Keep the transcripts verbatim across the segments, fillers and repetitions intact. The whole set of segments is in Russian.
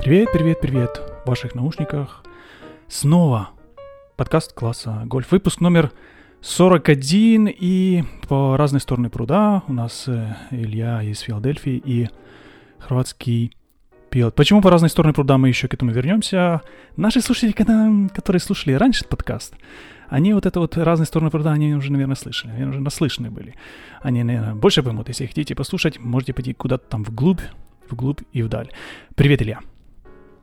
Привет, привет, привет в ваших наушниках. Снова подкаст класса Гольф. Выпуск номер сорок один. И по разные стороны пруда у нас Илья из Филадельфии и хорватский пилот. Почему по разные стороны пруда, мы еще к этому вернемся. Наши слушатели, которые слушали раньше этот подкаст, они вот это вот разные стороны пруда, они уже, наверное, слышали. Они уже наслышаны были. Они, наверное, больше поймут. Если хотите послушать, можете пойти куда-то там вглубь, вглубь и вдаль. Привет, Илья.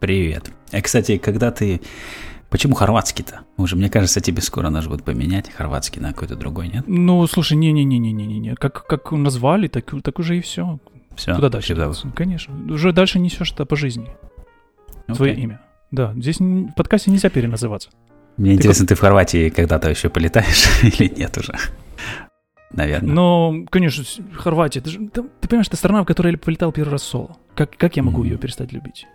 Привет. А, кстати, когда ты... Почему хорватский-то? Уже, мне кажется, тебе скоро нужно будет поменять хорватский на какой-то другой, нет? Ну, слушай, не-не-не-не-не-не. Как, как назвали, так, так уже и все. Все? Куда дальше? Всегда. Конечно. Уже дальше несешь-то по жизни. Okay. Твое имя. Да, здесь в подкасте нельзя переназываться. Мне ты интересно, как... ты в Хорватии когда-то еще полетаешь или нет уже? Наверное. Ну, конечно, Хорватия. Ты, же, ты, ты понимаешь, это страна, в которой я полетал первый раз соло. Как, как я могу mm. ее перестать любить?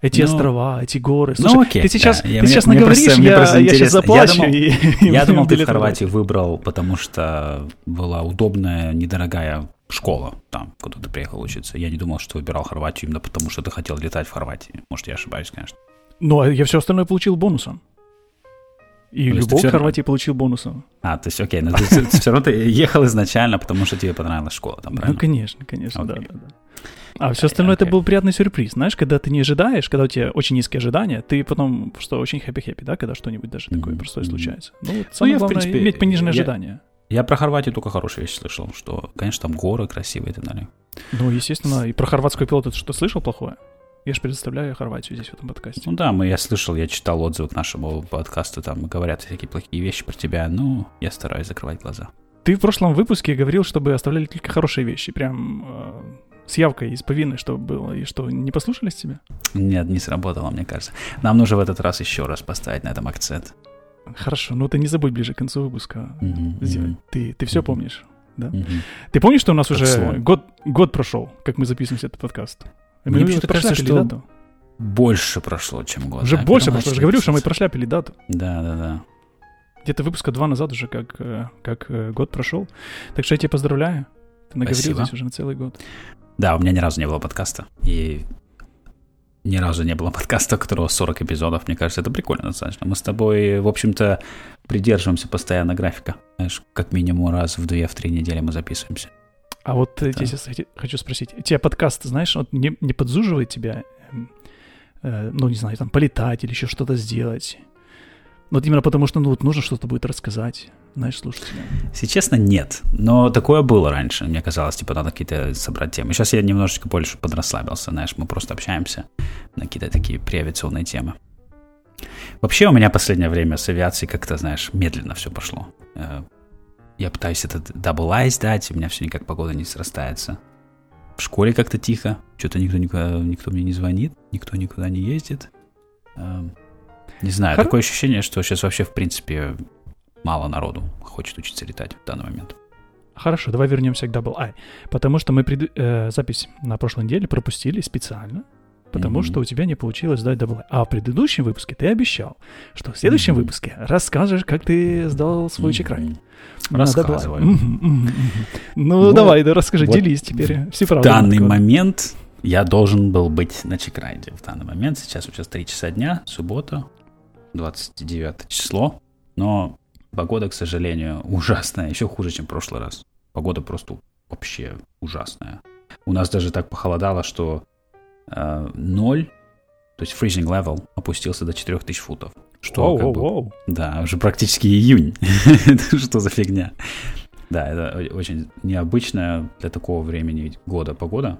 Эти ну, острова, эти горы. Слушай, ну, окей, ты сейчас, да. ты мне, сейчас мне наговоришь, просто, я, просто я сейчас заплачу. Я думал, и, я думал ты в Хорватии выбрал, потому что была удобная, недорогая школа там, куда ты приехал учиться. Я не думал, что ты выбирал Хорватию именно потому, что ты хотел летать в Хорватии. Может, я ошибаюсь, конечно. Но я все остальное получил бонусом. И любовь к Хорватии получил бонусом. А, то есть, окей, но ты все равно ехал изначально, потому что тебе понравилась школа там, правильно? Ну, конечно, конечно, да, да, да. А все остальное это был приятный сюрприз. Знаешь, когда ты не ожидаешь, когда у тебя очень низкие ожидания, ты потом, что очень хэппи-хэппи, да, когда что-нибудь даже такое простое случается. Ну, самое главное, иметь пониженные ожидания. Я про Хорватию только хорошие вещи слышал, что, конечно, там горы красивые и так далее. Ну, естественно, и про хорватского пилота ты что, слышал плохое? Я же представляю Хорватию здесь в этом подкасте. Ну да, мы, я слышал, я читал отзывы к нашему подкасту, там говорят всякие плохие вещи про тебя, но я стараюсь закрывать глаза. Ты в прошлом выпуске говорил, чтобы оставляли только хорошие вещи, прям э, с явкой из повинной, что было, и что, не послушались тебя? Нет, не сработало, мне кажется. Нам нужно в этот раз еще раз поставить на этом акцент. Хорошо, но ты не забудь ближе к концу выпуска mm-hmm. сделать. Ты, ты все mm-hmm. помнишь, да? Mm-hmm. Ты помнишь, что у нас как уже год, год прошел, как мы записываемся этот подкаст? Мне вообще кажется, что дату. Больше прошло, чем год. Уже а больше прошло. Я же говорю, что мы прошляпили дату. Да, да, да. Где-то выпуска два назад уже как, как год прошел. Так что я тебя поздравляю. Ты наговорил Спасибо. Здесь уже на целый год. Да, у меня ни разу не было подкаста. И ни разу не было подкаста, у которого сорок эпизодов. Мне кажется, это прикольно достаточно. Мы с тобой, в общем-то, придерживаемся постоянно графика. Знаешь, как минимум раз в две-три недели мы записываемся. А вот да. я сейчас хочу спросить. У тебя подкаст, знаешь, он не, не подзуживает тебя, э, ну, не знаю, там, полетать или еще что-то сделать? Вот именно потому, что, ну, вот нужно что-то будет рассказать, знаешь, слушателям. Если честно, нет. Но такое было раньше. Мне казалось, типа, надо какие-то собрать темы. Сейчас я немножечко больше подрасслабился, знаешь, мы просто общаемся на какие-то такие преавиационные темы. Вообще у меня последнее время с авиацией как-то, знаешь, медленно все пошло. Я пытаюсь этот Double-I сдать, у меня все никак погода не срастается. В школе как-то тихо, что-то никто, никуда, никто мне не звонит, никто никуда не ездит. Не знаю, Хор... такое ощущение, что сейчас вообще, в принципе, мало народу хочет учиться летать в данный момент. Хорошо, давай вернемся к Double-I, потому что мы пред... э, запись на прошлой неделе пропустили специально, потому mm-hmm. что у тебя не получилось сдать Double-I. А в предыдущем выпуске ты обещал, что в следующем mm-hmm. выпуске расскажешь, как ты сдал свой mm-hmm. чекрайт. Рассказываю. Mm-hmm. Mm-hmm. Ну, вот, давай, да, расскажи, вот делись теперь. Все в правда, данный такое. Момент я должен был быть на чекрайде. В данный момент, сейчас уже три часа дня, суббота, двадцать девятое число. Но погода, к сожалению, ужасная. Еще хуже, чем в прошлый раз. Погода просто вообще ужасная. У нас даже так похолодало, что ноль, то есть freezing level, опустился до четыре тысячи футов. Что, oh, как oh, бы, oh. да, уже практически июнь. Что за фигня? Да, это очень необычная для такого времени года погода.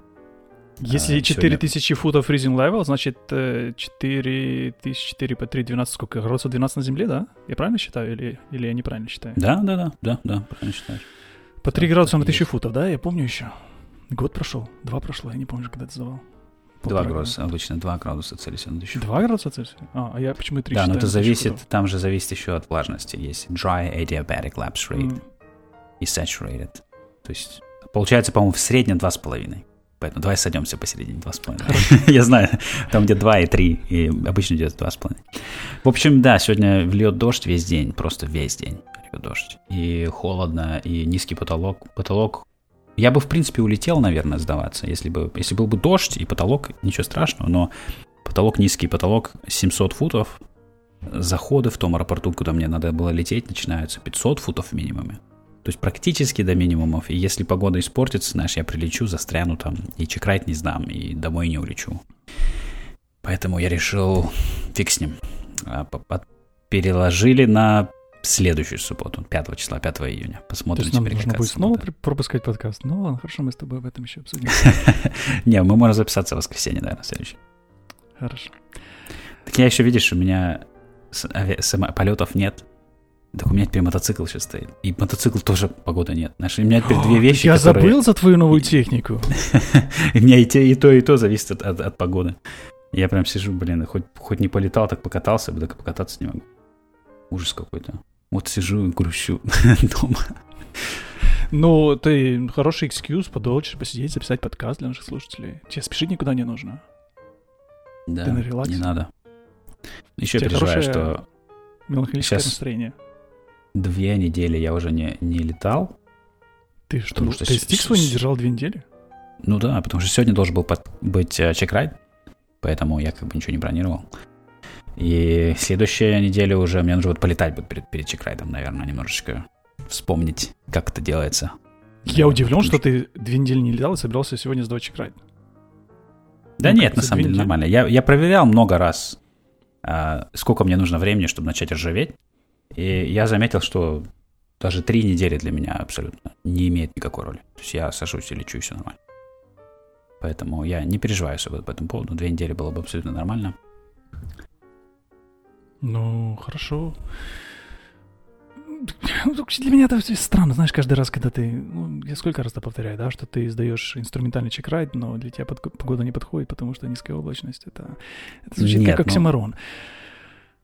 Если а, четыре тысячи сегодня... футов freezing level, значит четыре тысячи, четыре по три, двенадцать, сколько? Градусов двенадцать на земле, да? Я правильно считаю или, или я неправильно считаю? Да, да, да, да, да, правильно считаешь. По три да, градуса на тысячу футов, да? Я помню еще. Год прошел, два прошло, я не помню, когда это сдавал. Полтора два градуса, градуса, обычно два градуса Цельсия на тысячу. два градуса Цельсия? А, а я почему три да, считаю? Да, но это зависит, футов. Там же зависит еще от влажности. Есть dry adiabatic lapse rate mm. и saturated. То есть, получается, по-моему, в среднем два с половиной. Поэтому давай садимся посередине два с половиной. Я знаю, там где два и три, и обычно идет два с половиной. В общем, да, сегодня льет дождь весь день, просто весь день льет дождь. И холодно, и низкий потолок. Потолок Я бы, в принципе, улетел, наверное, сдаваться, если бы, если был бы дождь и потолок, ничего страшного, но потолок низкий, потолок семьсот футов, заходы в том аэропорту, куда мне надо было лететь, начинаются пятьсот футов в минимуме. То есть практически до минимумов. И если погода испортится, знаешь, я прилечу, застряну там, и чекрайт не сдам, и домой не улечу. Поэтому я решил, фиг с ним. Переложили на следующую субботу, пятого числа, пятого июня. Посмотрим теперь, как это. Нужно будет снова пропускать подкаст. Ну ладно, хорошо, мы с тобой об этом еще обсудим. Не, мы можем записаться в воскресенье, наверное, следующее. Хорошо. Так я еще, видишь, у меня полетов нет. Так у меня теперь мотоцикл сейчас стоит. И мотоцикл тоже погода нет. Знаешь, у меня теперь две вещи, я которые... забыл за твою новую технику. У меня и те, и то, и то зависит от, от, от погоды. Я прям сижу, блин, хоть, хоть не полетал, так покатался бы, так и покататься не могу. Ужас какой-то. Вот сижу и грущу дома. Ну, ты хороший экскьюз, подольше посидеть, записать подкаст для наших слушателей. Тебе спешить никуда не нужно. Да, ты на релаксе. Не надо. Еще тебе переживаю, что... меланхолическое настроение. Две недели я уже не, не летал. Ты что, потому, что ты с... стик свой не держал две недели? Ну да, потому что сегодня должен был под... быть чекрайт, поэтому я как бы ничего не бронировал. И следующая неделя уже мне нужно будет полетать будет перед, перед чекрайтом, наверное, немножечко вспомнить, как это делается. Я ну, удивлен, что, что ты две недели не летал и собирался сегодня сдавать чекрайт. Да ну, нет, на самом деле недели? Нормально. Я, я проверял много раз, сколько мне нужно времени, чтобы начать ржаветь. И я заметил, что даже три недели для меня абсолютно не имеет никакой роли. То есть я сажусь и лечу, и все нормально. Поэтому я не переживаю особо по этому поводу. Две недели было бы абсолютно нормально. Ну, хорошо. Для меня это все странно, знаешь, каждый раз, когда ты... Ну, я сколько раз это повторяю, да, что ты сдаешь инструментальный чекрайт, но для тебя под, погода не подходит, потому что низкая облачность. Это, это звучит Нет, как оксиморон.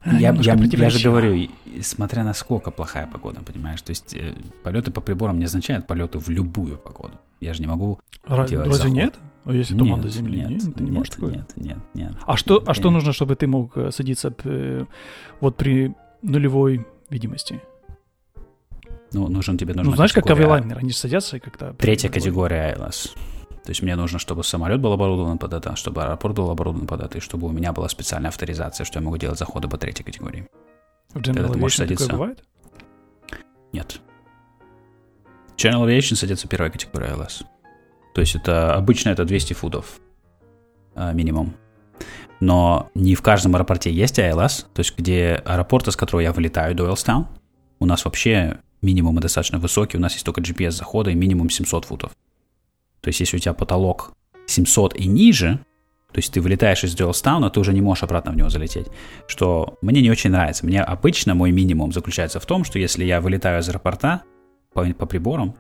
Ну, я, я, я же говорю, смотря насколько плохая погода, понимаешь, то есть э, полеты по приборам не означают полеты в любую погоду. Я же не могу Ра- делать Разве заход. нет? А если туман до земли? Нет, нет, ты не нет, можешь такое? Нет, нет, нет. А что, нет. а что нужно, чтобы ты мог садиться э, вот при нулевой видимости? Ну, нужен тебе нужен. Ну, знаешь, категория... как авиалайнеры, они садятся и как-то... Третья категория ай эл эс. То есть мне нужно, чтобы самолет был оборудован под это, чтобы аэропорт был оборудован под это, и чтобы у меня была специальная авторизация, что я могу делать заходы по третьей категории. В General Aviation такое бывает? Нет. General Aviation садится первая категория ай эл эс. То есть это обычно это двести футов а, минимум. Но не в каждом аэропорте есть ай эл эс, то есть где аэропорт, из которого я вылетаю, Диэлстаун, у нас вообще... минимумы достаточно высокие, у нас есть только джи пи эс-заходы и минимум семьсот футов. То есть, если у тебя потолок семьсот и ниже, то есть ты вылетаешь из Диэлстауна, ты уже не можешь обратно в него залететь, что мне не очень нравится. Мне обычно мой минимум заключается в том, что если я вылетаю из аэропорта по, по приборам,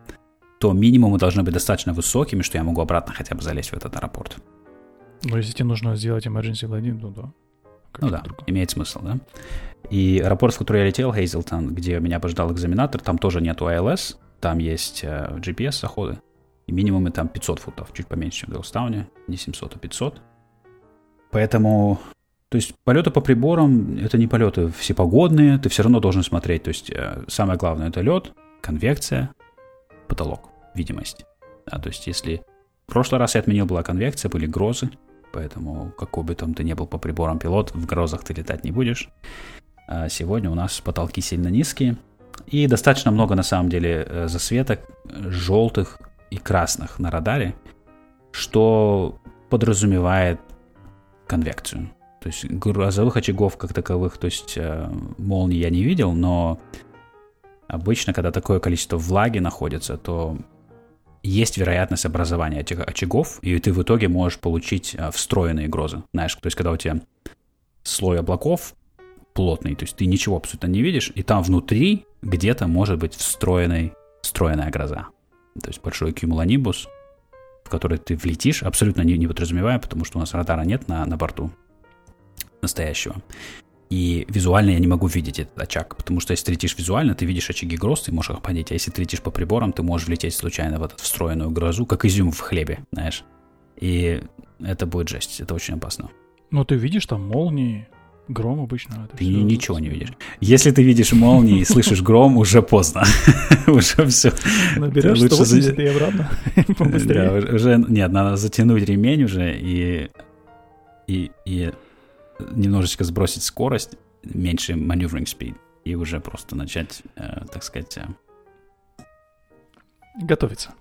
то минимумы должны быть достаточно высокими, что я могу обратно хотя бы залезть в этот аэропорт. Но если тебе нужно сделать emergency landing, ну да. Ну да, другое. Имеет смысл, да. И аэропорт, в который я летел, Хейзлтон, где меня обождал экзаменатор, там тоже нету ай эл эс, там есть uh, джи пи эс-заходы, и минимумы там пятьсот футов, чуть поменьше, чем в Даустауне, не семьсот, а пятьсот. Поэтому, то есть полеты по приборам, это не полеты всепогодные, ты все равно должен смотреть, то есть uh, самое главное это лед, конвекция, потолок, видимость. Да, то есть если в прошлый раз я отменил, была конвекция, были грозы, поэтому какой бы там ты ни был по приборам пилот, в грозах ты летать не будешь. А сегодня у нас потолки сильно низкие. И достаточно много, на самом деле, засветок желтых и красных на радаре, что подразумевает конвекцию. То есть грозовых очагов как таковых, то есть молний я не видел, но обычно, когда такое количество влаги находится, то... есть вероятность образования этих очагов, и ты в итоге можешь получить а, встроенные грозы. Знаешь, то есть когда у тебя слой облаков плотный, то есть ты ничего абсолютно не видишь, и там внутри где-то может быть встроенный, встроенная гроза. То есть большой кьюмулонибус, в который ты влетишь, абсолютно не, не подразумевая, потому что у нас радара нет на, на борту настоящего. И визуально я не могу видеть этот очаг, потому что если ты летишь визуально, ты видишь очаги гроз, ты можешь их понять, а если ты летишь по приборам, ты можешь влететь случайно в эту встроенную грозу, как изюм в хлебе, знаешь. И это будет жесть, это очень опасно. Но ты видишь там молнии, Гром обычно. Это ты все ничего не видишь. Если ты видишь молнии и слышишь гром, уже поздно. Уже все. Наберешь сто восемьдесят и обратно. Уже нет, надо затянуть ремень уже и немножечко сбросить скорость, меньше maneuvering speed, и уже просто начать, так сказать... Готовиться.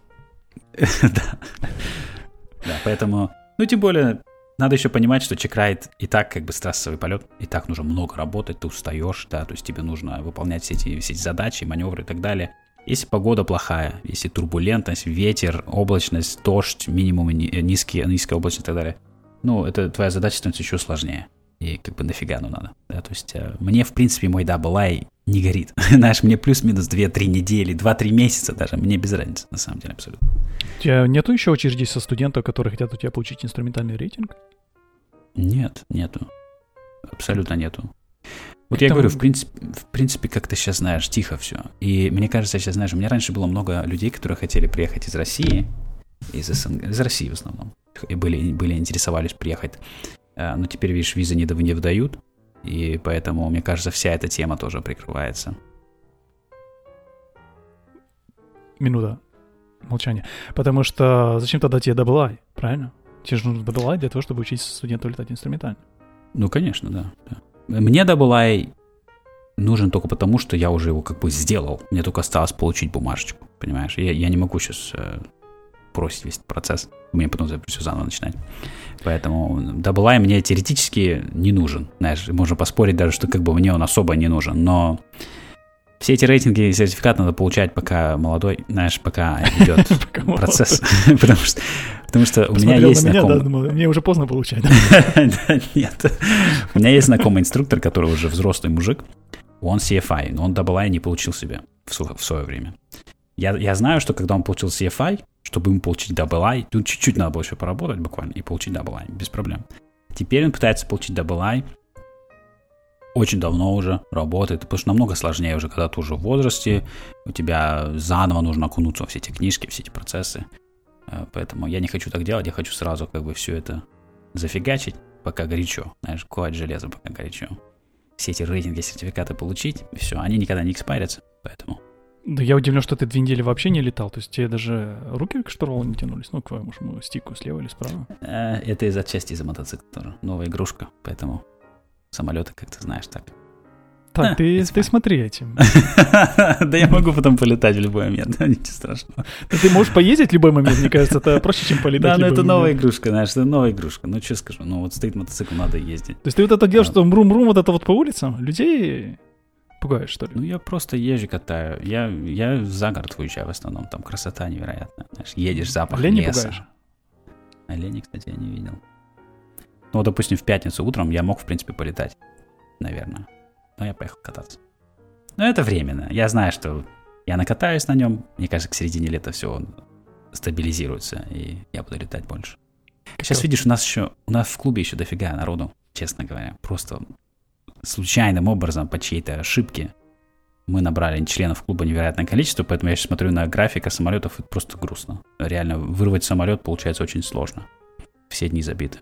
Да. Да, поэтому... Ну, тем более... Надо еще понимать, что чекрайд и так как бы стрессовый полет, и так нужно много работать, ты устаешь, да, то есть тебе нужно выполнять все эти, все эти задачи, маневры и так далее. Если погода плохая, если турбулентность, ветер, облачность, дождь, минимум низкие, низкая облачность и так далее, ну, это твоя задача становится еще сложнее. И как бы нафига ну надо. Да, то есть мне, в принципе, мой Double-I не горит. Знаешь, мне плюс-минус две-три недели, два-три месяца даже. Мне без разницы, на самом деле, абсолютно. У тебя нету еще очереди со студентов, которые хотят у тебя получить инструментальный рейтинг? Нет, нету. Абсолютно нету. Вот я говорю, в принципе, в принципе, как ты сейчас знаешь, тихо все. И мне кажется, я сейчас, знаешь, у меня раньше было много людей, которые хотели приехать из России, из СНГ, из России в основном, и были, были интересовались приехать. Но теперь, видишь, визы не выдают, и поэтому, мне кажется, вся эта тема тоже прикрывается. Минута молчания. Потому что зачем тогда тебе Double-I, правильно? Тебе же нужно Double-I для того, чтобы учить студенту летать инструментально. Ну, конечно, да. да. Мне Double-I нужен только потому, что я уже его как бы сделал. Мне только осталось получить бумажечку, понимаешь? Я, я не могу сейчас... бросить весь процесс. Мне потом все заново начинать. Поэтому Double-I мне теоретически не нужен. Знаешь, можно поспорить даже, что как бы мне он особо не нужен. Но все эти рейтинги и сертификат надо получать, пока молодой, знаешь, пока идет процесс. Потому что у меня есть знакомый... Мне уже поздно получать. Нет. У меня есть знакомый инструктор, который уже взрослый мужик. Он си эф ай, но он Double-I не получил себе в свое время. Я знаю, что когда он получил си эф ай, чтобы ему получить Double-I, тут чуть-чуть надо было еще поработать буквально и получить Double-I, без проблем. Теперь он пытается получить Double-I, очень давно уже работает, потому что намного сложнее уже, когда ты уже в возрасте, у тебя заново нужно окунуться во все эти книжки, все эти процессы. Поэтому я не хочу так делать, я хочу сразу как бы все это зафигачить, пока горячо, знаешь, ковать железо, пока горячо. Все эти рейтинги, сертификаты получить, и все, они никогда не экспайрятся, поэтому... Да я удивлен, что ты две недели вообще не летал. То есть тебе даже руки к штурвалу не тянулись. Ну, к твоему стику слева или справа. Это из отчасти из-за мотоцикла тоже. Новая игрушка, поэтому самолеты, как ты знаешь, так. Так, а, ты, ты смотри этим. Да я могу потом полетать в любой момент, ничего страшного. Ты можешь поездить в любой момент, мне кажется, это проще, чем полетать. Да, но это новая игрушка, знаешь, это новая игрушка. Ну, что скажу, ну вот стоит мотоцикл, надо ездить. То есть ты вот это делаешь, что мрум-мрум вот это вот по улицам, людей... Пугаешь, что ли? Ну, я просто езжу, катаю. Я, я за город выезжаю в основном. Там красота невероятная. Знаешь, едешь, запах Олени леса. Пугаешь? Оленей, кстати, я не видел. Ну, допустим, в пятницу утром я мог, в принципе, полетать. Наверное. Но я поехал кататься. Но это временно. Я знаю, что я накатаюсь на нем. Мне кажется, к середине лета все стабилизируется. И я буду летать больше. Как Сейчас, это? Видишь, у нас еще... У нас в клубе еще дофига народу, честно говоря. Просто... случайным образом, по чьей-то ошибке, мы набрали членов клуба невероятное количество, поэтому я сейчас смотрю на график самолетов, это просто грустно. Реально, вырвать самолет получается очень сложно. Все дни забиты.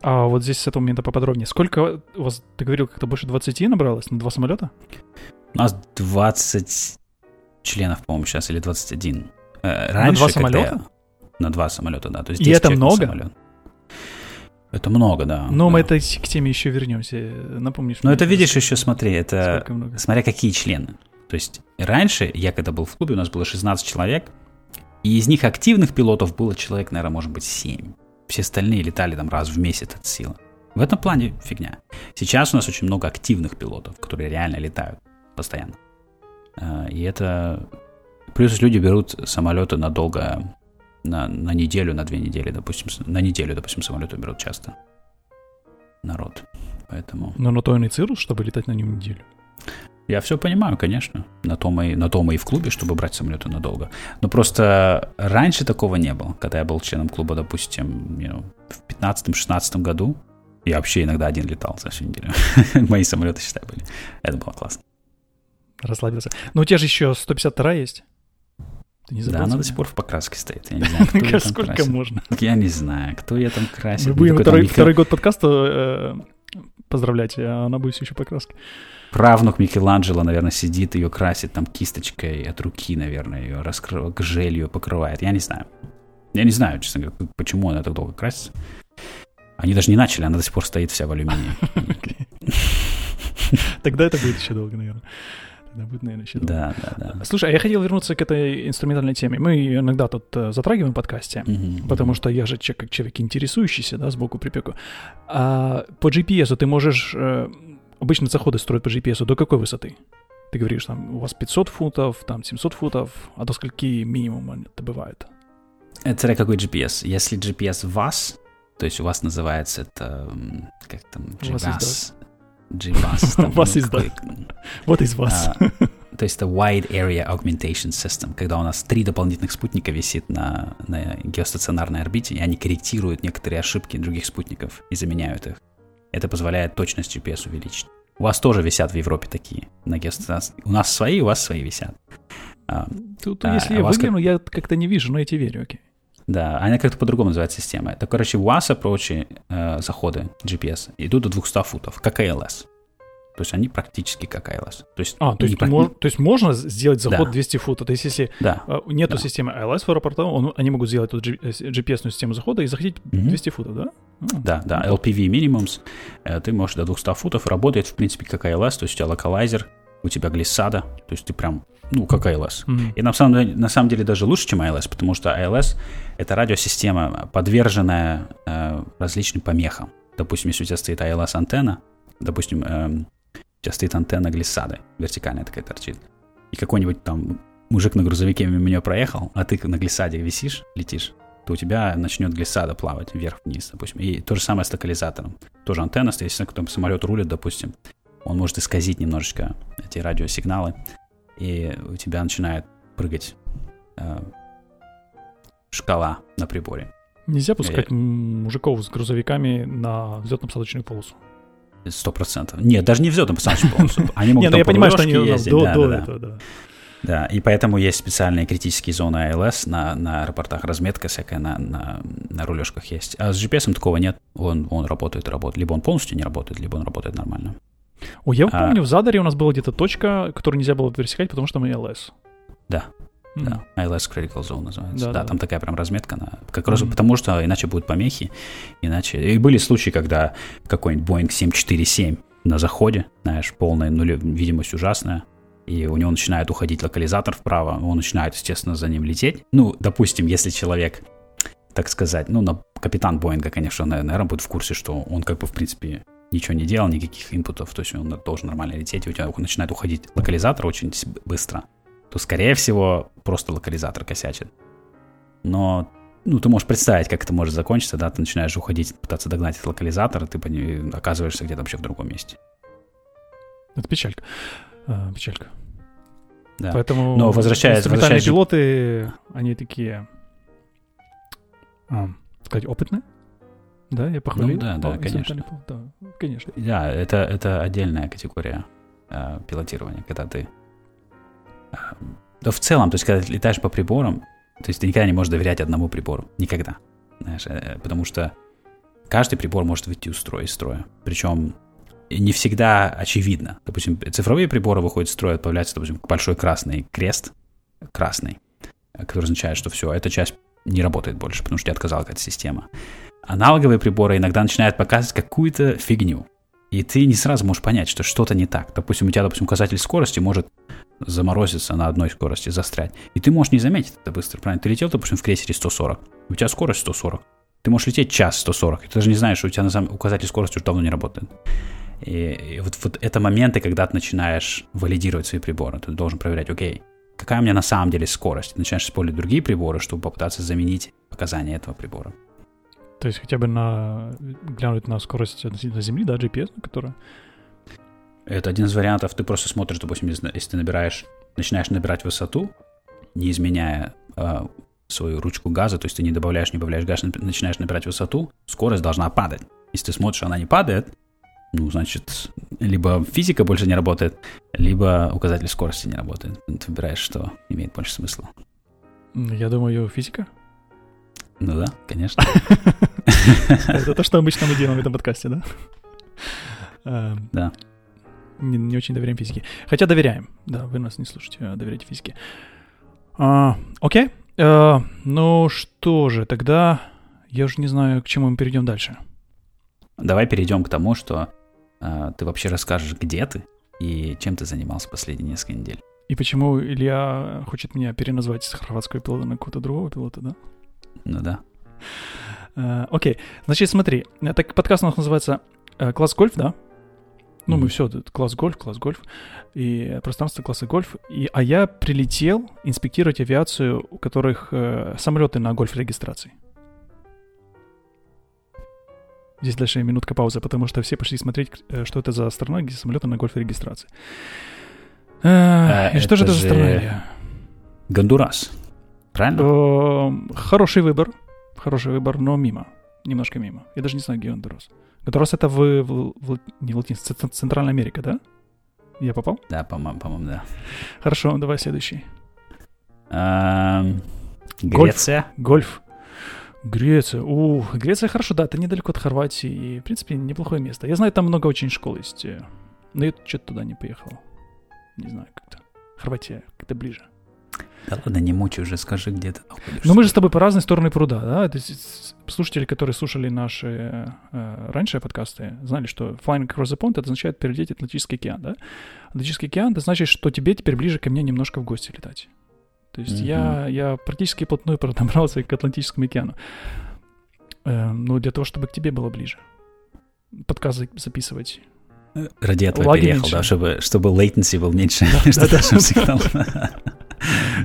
А вот здесь с этого момента поподробнее. Сколько у вас, ты говорил, как-то больше двадцати набралось на два самолета? У нас двадцать членов, по-моему, сейчас, или двадцать один. Раньше, на два самолета? Я... На два самолета, да. То есть И это много? Это много, да. Но да. мы это к теме еще вернемся. Напомнишь. Но это, видишь, еще смотри, это смотря какие члены. То есть раньше, я когда был в клубе, у нас было шестнадцать человек, и из них активных пилотов было человек, наверное, может быть, семь. Все остальные летали там раз в месяц от силы. В этом плане фигня. Сейчас у нас очень много активных пилотов, которые реально летают постоянно. И это... Плюс люди берут самолеты надолго... На, на неделю, на две недели, допустим. На неделю, допустим, самолеты берут часто народ, поэтому... Но на то и Cirrus, чтобы летать на нем неделю. Я все понимаю, конечно. На то мы, на то мы и в клубе, чтобы брать самолеты надолго. Но просто раньше такого не было. Когда я был членом клуба, допустим, you know, в пятнадцатом-шестнадцатом году, я вообще иногда один летал за всю неделю. Мои самолеты, считай, были. Это было классно. Расслабился. Но у тебя же еще сто пятьдесят два есть. Да, она до сих пор в покраске стоит. Я не знаю, кто ее там Сколько можно? Я не знаю, кто я там красит. Второй год подкаста поздравлять, а она будет все еще покраски. Правнук Микеланджело, наверное, сидит, ее красит там кисточкой от руки, наверное, ее раскры... желью покрывает. Я не знаю. Я не знаю, честно говоря, почему она так долго красится. Они даже не начали, она до сих пор стоит вся в алюминии. Тогда это будет еще долго, наверное. Да, будет, наверное, еще да, да, да. Слушай, а я хотел вернуться к этой инструментальной теме. Мы ее иногда тут затрагиваем в подкасте, mm-hmm. потому что я же человек, как человек интересующийся, да, сбоку припеку. А по джи пи эс ты можешь... Обычно заходы строят по джи пи эс до какой высоты? Ты говоришь, там, у вас пятьсот футов, там, семьсот футов, а до скольки минимум это бывает? Это смотря какой джи пи эс. Если джи пи эс вас, то есть у вас называется это... Как там? джи пи эс. Вас из вас. Вот из вас. То есть это Wide Area Augmentation System, когда у нас три дополнительных спутника висит на, на геостационарной орбите, и они корректируют некоторые ошибки других спутников и заменяют их. Это позволяет точность джи пи эс увеличить. У вас тоже висят в Европе такие. На геостационарной... У нас свои, у вас свои висят. Тут, а, если а я выгляну, как... я как-то не вижу, но я тебе верю, окей. Да, она как-то по-другому называется система. Это, короче, у ай эл эс прочие э, заходы джи пи эс идут до двухсот футов, как ай эл эс. То есть они практически как ай эл эс. То есть, а, то есть, практи... мож... то есть можно сделать заход да. двести футов? То есть если да. э, нету да. системы ай эл эс в аэропорту, он, они могут сделать тут джи пи эс-ную систему захода и заходить mm-hmm. двести футов, да? Mm-hmm. Да, да, эл пи ви minimums. Э, ты можешь до двухсот футов, работает, в принципе, как ай эл эс, то есть у тебя локалайзер, у тебя глиссада, то есть ты прям, ну, как ай эл эс. Mm-hmm. И на самом, деле, на самом деле даже лучше, чем ай эл эс, потому что ай эл эс — это радиосистема, подверженная э, различным помехам. Допустим, если у тебя стоит ай эл эс-антенна, допустим, э, у тебя стоит антенна глиссады, вертикальная такая торчит, и какой-нибудь там мужик на грузовике мимо нее проехал, а ты на глиссаде висишь, летишь, то у тебя начнет глиссада плавать вверх-вниз, допустим. И то же самое с локализатором. Тоже антенна стоит, если кто-то самолет рулит, допустим, он может исказить немножечко эти радиосигналы, и у тебя начинает прыгать э, шкала на приборе. Нельзя пускать и... мужиков с грузовиками на взлетно-посадочную полосу? Сто процентов. Нет, даже не взлетно-посадочную полосу. Они могут там по дорожке ездить. Да, и поэтому есть специальные критические зоны ай эл эс на, на аэропортах, разметка всякая на, на, на рулежках есть. А с джи пи эс такого нет, он, он работает, работает. Либо он полностью не работает, либо он работает нормально. О, я помню, а, в Задаре у нас была где-то точка, которую нельзя было пересекать, потому что там ай эл эс. Да, mm-hmm. да, ай эл эс Critical Zone называется. Да, да, да, там такая прям разметка, на, как mm-hmm. раз потому что иначе будут помехи, иначе... И были случаи, когда какой-нибудь Boeing семь четыре семь на заходе, знаешь, полная нуля, видимость ужасная, и у него начинает уходить локализатор вправо, он начинает, естественно, за ним лететь. Ну, допустим, если человек, так сказать, ну, на, капитан Боинга, конечно, наверное, будет в курсе, что он как бы, в принципе... ничего не делал, никаких инпутов, то есть он должен нормально лететь, и у тебя начинает уходить локализатор очень быстро, то, скорее всего, просто локализатор косячит. Но, ну, ты можешь представить, как это может закончиться, да, ты начинаешь уходить, пытаться догнать этот локализатор, и ты оказываешься где-то вообще в другом месте. Это печалька. А, печалька. Да. Поэтому Но возвращаясь, инструментальные возвращаясь... пилоты, они такие, а, сказать, опытные. Да, я похвалил. Ну, да, да, конечно. Да, конечно. Да, это, это отдельная категория э, пилотирования, когда ты... Э, да в целом, то есть когда ты летаешь по приборам, то есть ты никогда не можешь доверять одному прибору. Никогда. Знаешь, э, потому что каждый прибор может выйти из строя, из строя. Причем не всегда очевидно. Допустим, цифровые приборы выходят из строя, появляется, допустим, большой красный крест, красный, который означает, что все, эта часть не работает больше, потому что тебе отказала какая-то система. Аналоговые приборы иногда начинают показывать какую-то фигню, и ты не сразу можешь понять, что что-то не так. Допустим, у тебя, допустим, указатель скорости может заморозиться на одной скорости, застрять, и ты можешь не заметить это быстро, правильно? Ты летел, допустим, в крейсере сто сорок, у тебя скорость сто сорок, ты можешь лететь час сто сорок, и ты даже не знаешь, что у тебя на самом... указатель скорости уже давно не работает. И, и вот, вот это моменты, когда ты начинаешь валидировать свои приборы, ты должен проверять, окей, какая у меня на самом деле скорость? Ты начинаешь использовать другие приборы, чтобы попытаться заменить показания этого прибора. То есть хотя бы на, глянуть на скорость относительно Земли, да, джи пи эс, которая... Это один из вариантов. Ты просто смотришь, допустим, если ты набираешь, начинаешь набирать высоту, не изменяя э, свою ручку газа, то есть ты не добавляешь, не добавляешь газ, начинаешь набирать высоту, скорость должна падать. Если ты смотришь, она не падает, ну, значит, либо физика больше не работает, либо указатель скорости не работает. Ты выбираешь, что имеет больше смысла. Я думаю, физика. Ну да, конечно. Это то, что обычно мы делаем в этом подкасте, да? Да. Не, не очень доверяем физике. Хотя доверяем. Да, вы нас не слушаете, а доверяйте физике. А, окей. А, ну что же, тогда я уже не знаю, к чему мы перейдем дальше. Давай перейдем к тому, что а, ты вообще расскажешь, где ты и чем ты занимался последние несколько недель. И почему Илья хочет меня переназвать с хорватского пилота на какого-то другого пилота, да? Ну да. А, окей. Значит, смотри. Так подкаст у нас называется «Класс Гольф», да? Ну, mm-hmm. мы все, класс гольф, класс гольф, и пространство класса гольф. И, а я прилетел инспектировать авиацию, у которых э, самолеты на гольф-регистрации. Здесь дальше минутка паузы, потому что все пошли смотреть, что это за страна, где самолеты на гольф-регистрации. А, и что же это за страна, Илья? Гондурас, правильно? О, хороший выбор, хороший выбор, но мимо, немножко мимо. Я даже не знаю, где Гондурас. Гондурас — это в, в, в, не Латинская, Центральная Америка, да? Я попал? Да, по-моему, по-моему, да. Хорошо, давай следующий. Um, Греция. Гольф. Греция. Ух, Греция хорошо, да, это недалеко от Хорватии, и, в принципе, неплохое место. Я знаю, там много очень школ есть, но я что-то туда не поехал. Не знаю, как-то. Хорватия как-то ближе. Да ладно, не мучай уже, скажи, где ты находишься. Ну мы же с тобой по разные стороны пруда, да? Это слушатели, которые слушали наши э, раньше подкасты, знали, что flying across the pond — это означает перелететь Атлантический океан, да? Атлантический океан — это значит, что тебе теперь ближе ко мне немножко в гости летать. То есть mm-hmm. я, я практически плотную подобрался к Атлантическому океану. Э, ну, для того, чтобы к тебе было ближе. Подкасты записывать. Ради этого Лаги переехал, меньше. Да, чтобы, чтобы latency был меньше, чтобы нашим сигналом...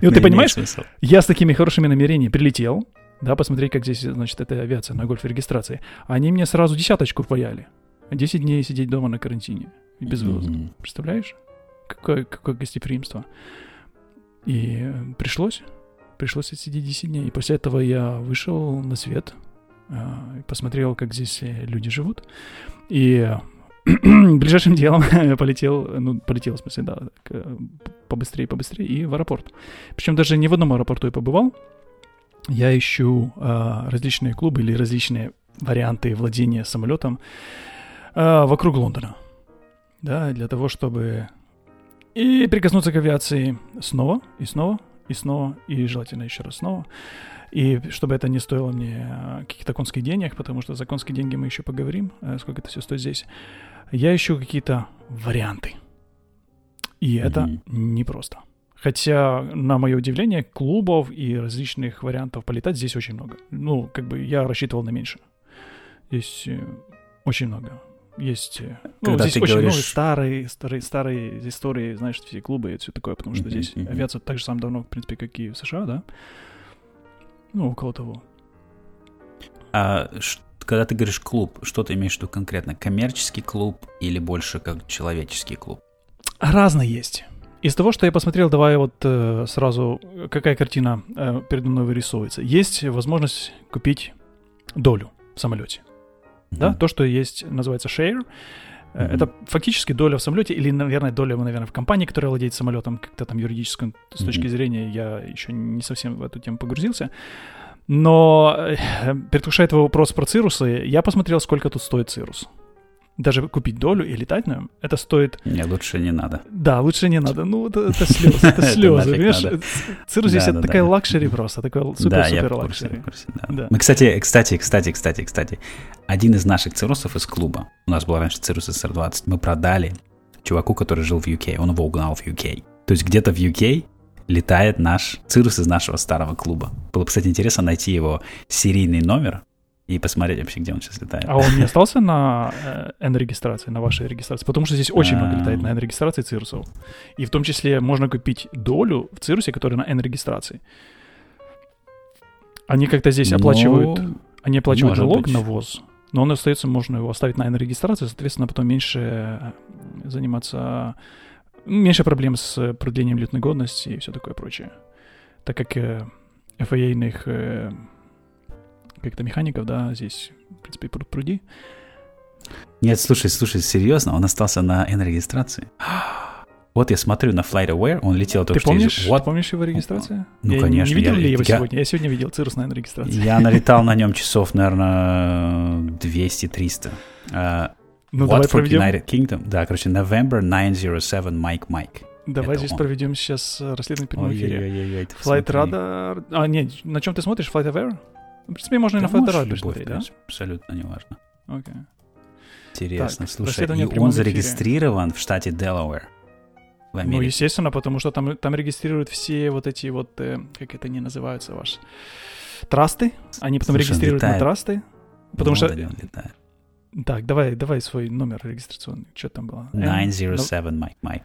И вот ты понимаешь, я с такими хорошими намерениями прилетел, да, посмотреть, как здесь, значит, эта авиация на гольф-регистрации. Они мне сразу десяточку впаяли. Десять дней сидеть дома на карантине. И без вылазок. Mm-hmm. Представляешь? Какое, какое гостеприимство. И пришлось. Пришлось сидеть десять дней. И после этого я вышел на свет. Посмотрел, как здесь люди живут. И... ближайшим делом полетел, ну, полетел, в смысле, да, побыстрее, побыстрее, и в аэропорт. Причем даже не в одном аэропорту я побывал. Я ищу э, различные клубы или различные варианты владения самолетом э, вокруг Лондона. Да, для того, чтобы и прикоснуться к авиации снова, и снова, и снова, и желательно еще раз снова. И чтобы это не стоило мне каких-то конских денег, потому что за конские деньги мы еще поговорим, сколько это все стоит здесь. Я ищу какие-то варианты. И mm-hmm. это непросто. Хотя, на мое удивление, клубов и различных вариантов полетать здесь очень много. Ну, как бы я рассчитывал на меньше. Здесь очень много. Есть... Ну, здесь ты очень говоришь... много старые, старые, старые истории, знаешь, все клубы и все такое, потому что mm-hmm. здесь mm-hmm. авиация так же самое давно, в принципе, как и в США, да? Ну, около того. А ш- когда ты говоришь клуб, что ты имеешь в виду конкретно? Коммерческий клуб или больше как человеческий клуб? Разное есть. Из того, что я посмотрел, давай вот э, сразу, какая картина э, передо мной вырисовывается. Есть возможность купить долю в самолете. Mm-hmm. Да? То, что есть, называется share. Mm-hmm. Это фактически доля в самолете или, наверное, доля, наверное, в компании, которая владеет самолетом, как-то там юридическом, mm-hmm. с точки зрения, я еще не совсем в эту тему погрузился. Но, предвкушая твой вопрос про циррусы, я посмотрел, сколько тут стоит циррус. Даже купить долю и летать на нем, это стоит... Не, лучше не надо. Да, лучше не надо. Ну, это, это слезы, это слезы. Понимаешь, циррус здесь — это такая лакшери просто, такая супер-супер лакшери. Мы, кстати, кстати, кстати, кстати, кстати, один из наших циррусов из клуба, у нас был раньше циррус эс эр двадцать, мы продали чуваку, который жил в ю кей, он его угнал в ю кей. То есть где-то в ю кей летает наш циррус из нашего старого клуба. Было, кстати, интересно найти его серийный номер, и посмотреть вообще, где он сейчас летает. А он не остался на N-регистрации, на вашей регистрации? Потому что здесь очень много летает на N-регистрации циррусов. И в том числе можно купить долю в циррусе, который на N-регистрации. Они как-то здесь оплачивают... Но... Они оплачивают налог на ВОЗ, но он остается, можно его оставить на N-регистрации, соответственно, потом меньше заниматься... Меньше проблем с продлением летной годности и все такое прочее. Так как эф эй эй-ных... как-то механиков, да, здесь, в принципе, пруд-пруди. Нет, слушай, слушай, серьезно, он остался на N-регистрации. Вот я смотрю на FlightAware, он летел... Ты помнишь, из... вот. Ты помнишь его регистрацию? Ну, я конечно. Не видел я, ли я его я... сегодня? Я сегодня видел циррус на N-регистрации. Я налетал на нем часов, наверное, двести-триста. Ну, What давай проведем... United Kingdom. Да, короче, November nine oh seven Mike Mike. Давай это здесь он. Проведем сейчас расследование в прямом эфире. Flight Radar... А, нет, на чем ты смотришь? FlightAware? В принципе, можно да и на Flight Radar смотреть, да? Абсолютно неважно. Окей. Okay. Интересно, так, слушай, и он зарегистрирован эфире. В штате Делавэр, в Америке. Ну, естественно, потому что там, там регистрируют все вот эти вот, э, как это они называются, ваши трасты. Они потом слушай, регистрируют на трасты. Потому что... Так, давай, давай свой номер регистрационный. Что там было? nine oh seven, Mike, Mike.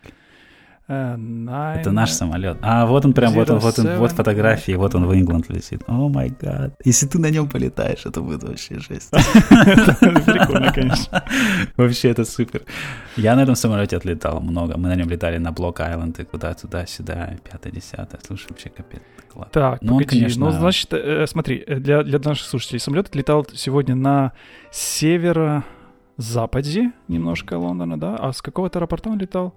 Uh, nine... Это наш самолет. А, вот он прям, вот он, вот он, вот фотографии, вот он в Ингланд летит. О май гад. Если ты на нем полетаешь, это будет вообще жесть. Прикольно, конечно. Вообще это супер. Я на этом самолете отлетал много. Мы на нем летали на Блок-Айленд и куда туда, сюда, пятое, десятое. Слушай, вообще капец. Так, погоди, ну значит, смотри, для наших слушателей самолет отлетал сегодня на северо-западе немножко Лондона, да? А с какого-то аэропорта он летал?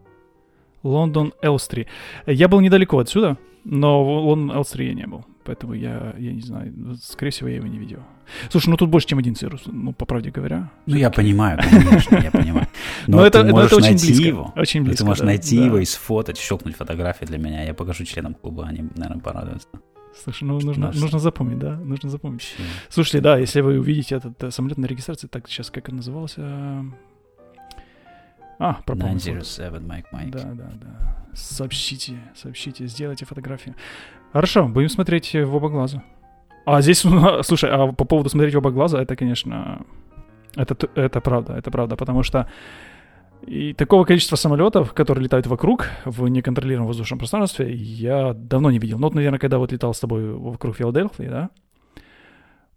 Лондон Элстри. Я был недалеко отсюда, но в Лондон Элстри я не был. Поэтому я, я не знаю, скорее всего, я его не видел. Слушай, ну тут больше, чем один Cirrus, ну, по правде говоря. Ну, я понимаю, конечно, я понимаю. Но это очень близко. Очень близко. Ты можешь найти его и сфотать, щелкнуть фотографии для меня. Я покажу членам клуба, они, наверное, порадуются. Слушай, ну нужно, нужно запомнить, да? Нужно запомнить. Слушайте, да, если вы увидите этот самолет на регистрации, так сейчас как он назывался... А, пропал. nine oh seven, Mike, Mike. Да, да, да. Сообщите, сообщите, сделайте фотографию. Хорошо, будем смотреть в оба глаза. А здесь, слушай, а по поводу смотреть в оба глаза, это, конечно, это, это правда, это правда, потому что и такого количества самолетов, которые летают вокруг в неконтролируемом воздушном пространстве, я давно не видел. Ну, вот, наверное, когда вот летал с тобой вокруг Филадельфии, да,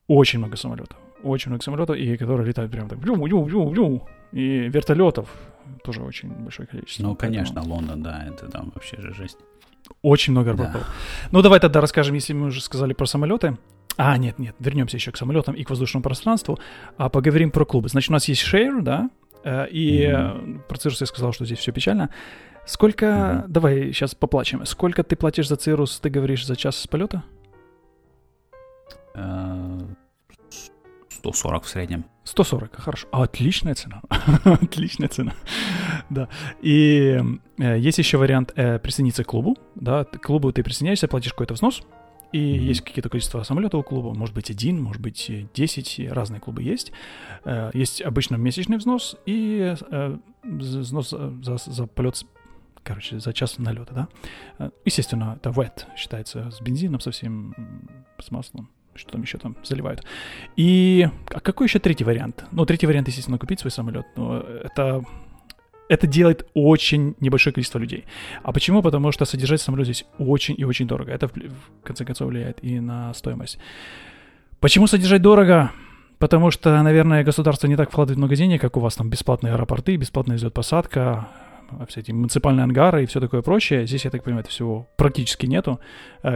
очень много самолетов, очень много самолетов, и которые летают прям так, блю-блю-блю-блю, и вертолетов. Тоже очень большое количество. Ну, конечно, поэтому... Лондон, да, это там вообще же жесть. Очень много аэропортов. Да. Ну, давай тогда расскажем, если мы уже сказали про самолеты. А, нет, нет, вернемся еще к самолетам и к воздушному пространству, а поговорим про клубы. Значит, у нас есть Share, да, и mm-hmm. про Cirrus я сказал, что здесь все печально. Сколько, mm-hmm. давай сейчас поплачем, сколько ты платишь за Cirrus, ты говоришь, за час с полета? Uh... сто сорок в среднем. сто сорок, хорошо. А, отличная цена. Отличная цена. Да. И э, есть еще вариант э, присоединиться к клубу. Да, к клубу ты присоединяешься, платишь какой-то взнос. И mm-hmm. есть какие-то количество самолетов у клуба. Может быть, один, может быть, десять. Разные клубы есть. Э, есть обычно месячный взнос и э, взнос за, за полет, короче, за час налета, да. Естественно, это вэт считается с бензином, со всем, с маслом. Что там еще там заливают. И а какой еще третий вариант? Ну, третий вариант, естественно, купить свой самолет. Но это, это делает очень небольшое количество людей. А почему? Потому что содержать самолет здесь очень и очень дорого. Это, в конце концов, влияет и на стоимость. Почему содержать дорого? Потому что, наверное, государство не так вкладывает много денег, как у вас там бесплатные аэропорты, бесплатная взлет-посадка, все эти муниципальные ангары и все такое прочее. Здесь, я так понимаю, это всего практически нету.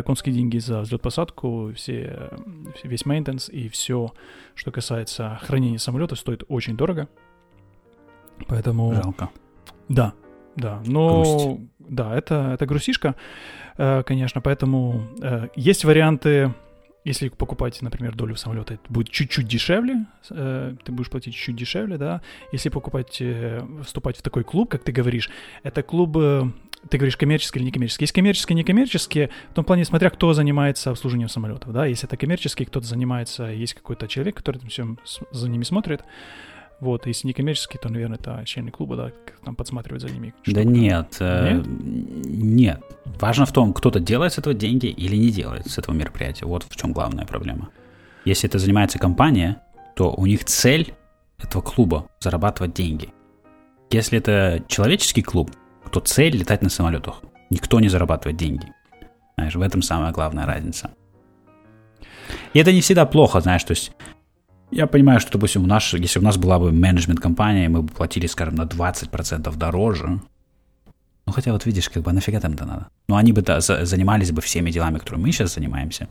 Конские деньги за взлет-посадку, все, весь мейнтенс и все, что касается хранения самолета, стоит очень дорого. Поэтому... Жалко. Да, да. Но... Грусть. Да, это, это грустишка, конечно. Поэтому есть варианты, если покупать, например, долю самолета, это будет чуть-чуть дешевле, э, ты будешь платить чуть дешевле, да. Если покупать, э, вступать в такой клуб, как ты говоришь, это клуб, э, ты говоришь, коммерческий или некоммерческий. Есть коммерческие, некоммерческие, в том плане, смотря кто занимается обслуживанием самолетов, да. Если это коммерческий, кто-то занимается, есть какой-то человек, который там всем за ними смотрит. Вот, если не коммерческий, то, наверное, это члены клуба, да, там подсматривают за ними. Да нет, э, нет. Важно в том, кто-то делает с этого деньги или не делает с этого мероприятия. Вот в чем главная проблема. Если это занимается компания, то у них цель этого клуба – зарабатывать деньги. Если это человеческий клуб, то цель – летать на самолетах. Никто не зарабатывает деньги. Знаешь, в этом самая главная разница. И это не всегда плохо, знаешь, то есть... Я понимаю, что, допустим, у нас, если у нас была бы менеджмент-компания, мы бы платили, скажем, на двадцать процентов дороже. Ну, хотя вот видишь, как бы нафига там это надо? Ну, они бы да, за, занимались бы всеми делами, которыми мы сейчас занимаемся.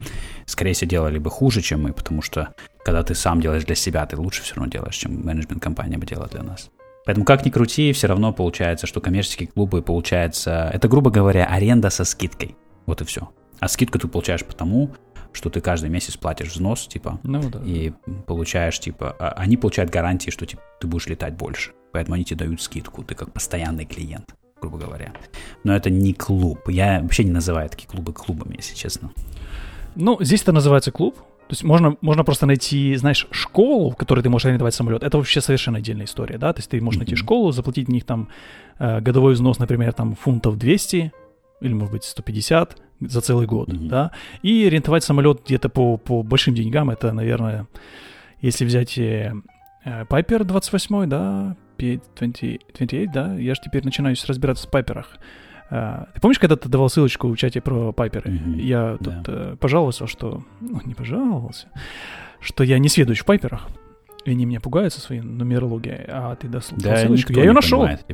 Скорее всего, делали бы хуже, чем мы, потому что, когда ты сам делаешь для себя, ты лучше все равно делаешь, чем менеджмент-компания бы делала для нас. Поэтому, как ни крути, все равно получается, что коммерческие клубы, получается, это, грубо говоря, аренда со скидкой. Вот и все. А скидку ты получаешь потому... что ты каждый месяц платишь взнос, типа, ну, да, и да. получаешь, типа, они получают гарантии, что типа, ты будешь летать больше. поэтому они тебе дают скидку, ты как постоянный клиент, грубо говоря. Но это не клуб. Я вообще не называю такие клубы клубами, если честно. Ну, здесь это называется клуб. То есть можно, можно просто найти, знаешь, школу, в которой ты можешь арендовать самолет. Это вообще совершенно отдельная история, да? То есть ты можешь найти mm-hmm. школу, заплатить в них там годовой взнос, например, там фунтов двести или, может быть, сто пятьдесят за целый год, mm-hmm. да? И арендовать самолет где-то по, по большим деньгам. Это, наверное, если взять Piper двадцать восемь, да, двадцать, двадцать восемь, да, я же теперь начинаю разбираться в Пайперах. Uh, ты помнишь, когда ты давал ссылочку в чате про Пайперы? Mm-hmm. Я тут yeah. uh, пожаловался, что... Ну, не пожаловался, что я не сведущ в Пайперах. И они меня пугаются своей нумерологией. А ты дал да, ссылочку. Я ее нашел. Понимает,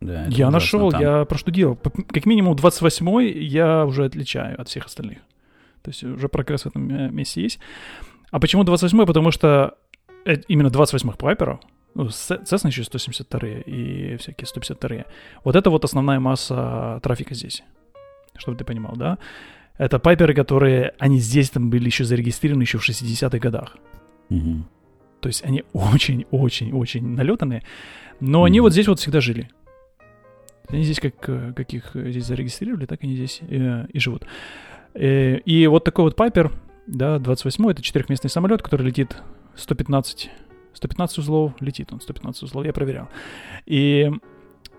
да, я нашел, там. Я проштудировал. Как минимум двадцать восьмой я уже отличаю от всех остальных. То есть уже прогресс в этом месте есть. А почему двадцать восьмой? Потому что именно двадцать восьмых Пайперов, ну, Cessna еще сто семьдесят вторые и всякие сто пятьдесят вторые. Вот это вот основная масса трафика здесь. Чтобы ты понимал, да? Это пайперы, которые, они здесь там были еще зарегистрированы еще в шестидесятых годах. Mm-hmm. То есть они очень-очень-очень налетанные. Но mm-hmm. они вот здесь вот всегда жили. Они здесь как, как их здесь зарегистрировали, так они здесь э, и живут. Э, и вот такой вот пайпер, да, двадцать восьмой, это четырехместный самолет, который летит сто пятнадцать узлов, летит он, сто пятнадцать узлов, я проверял. И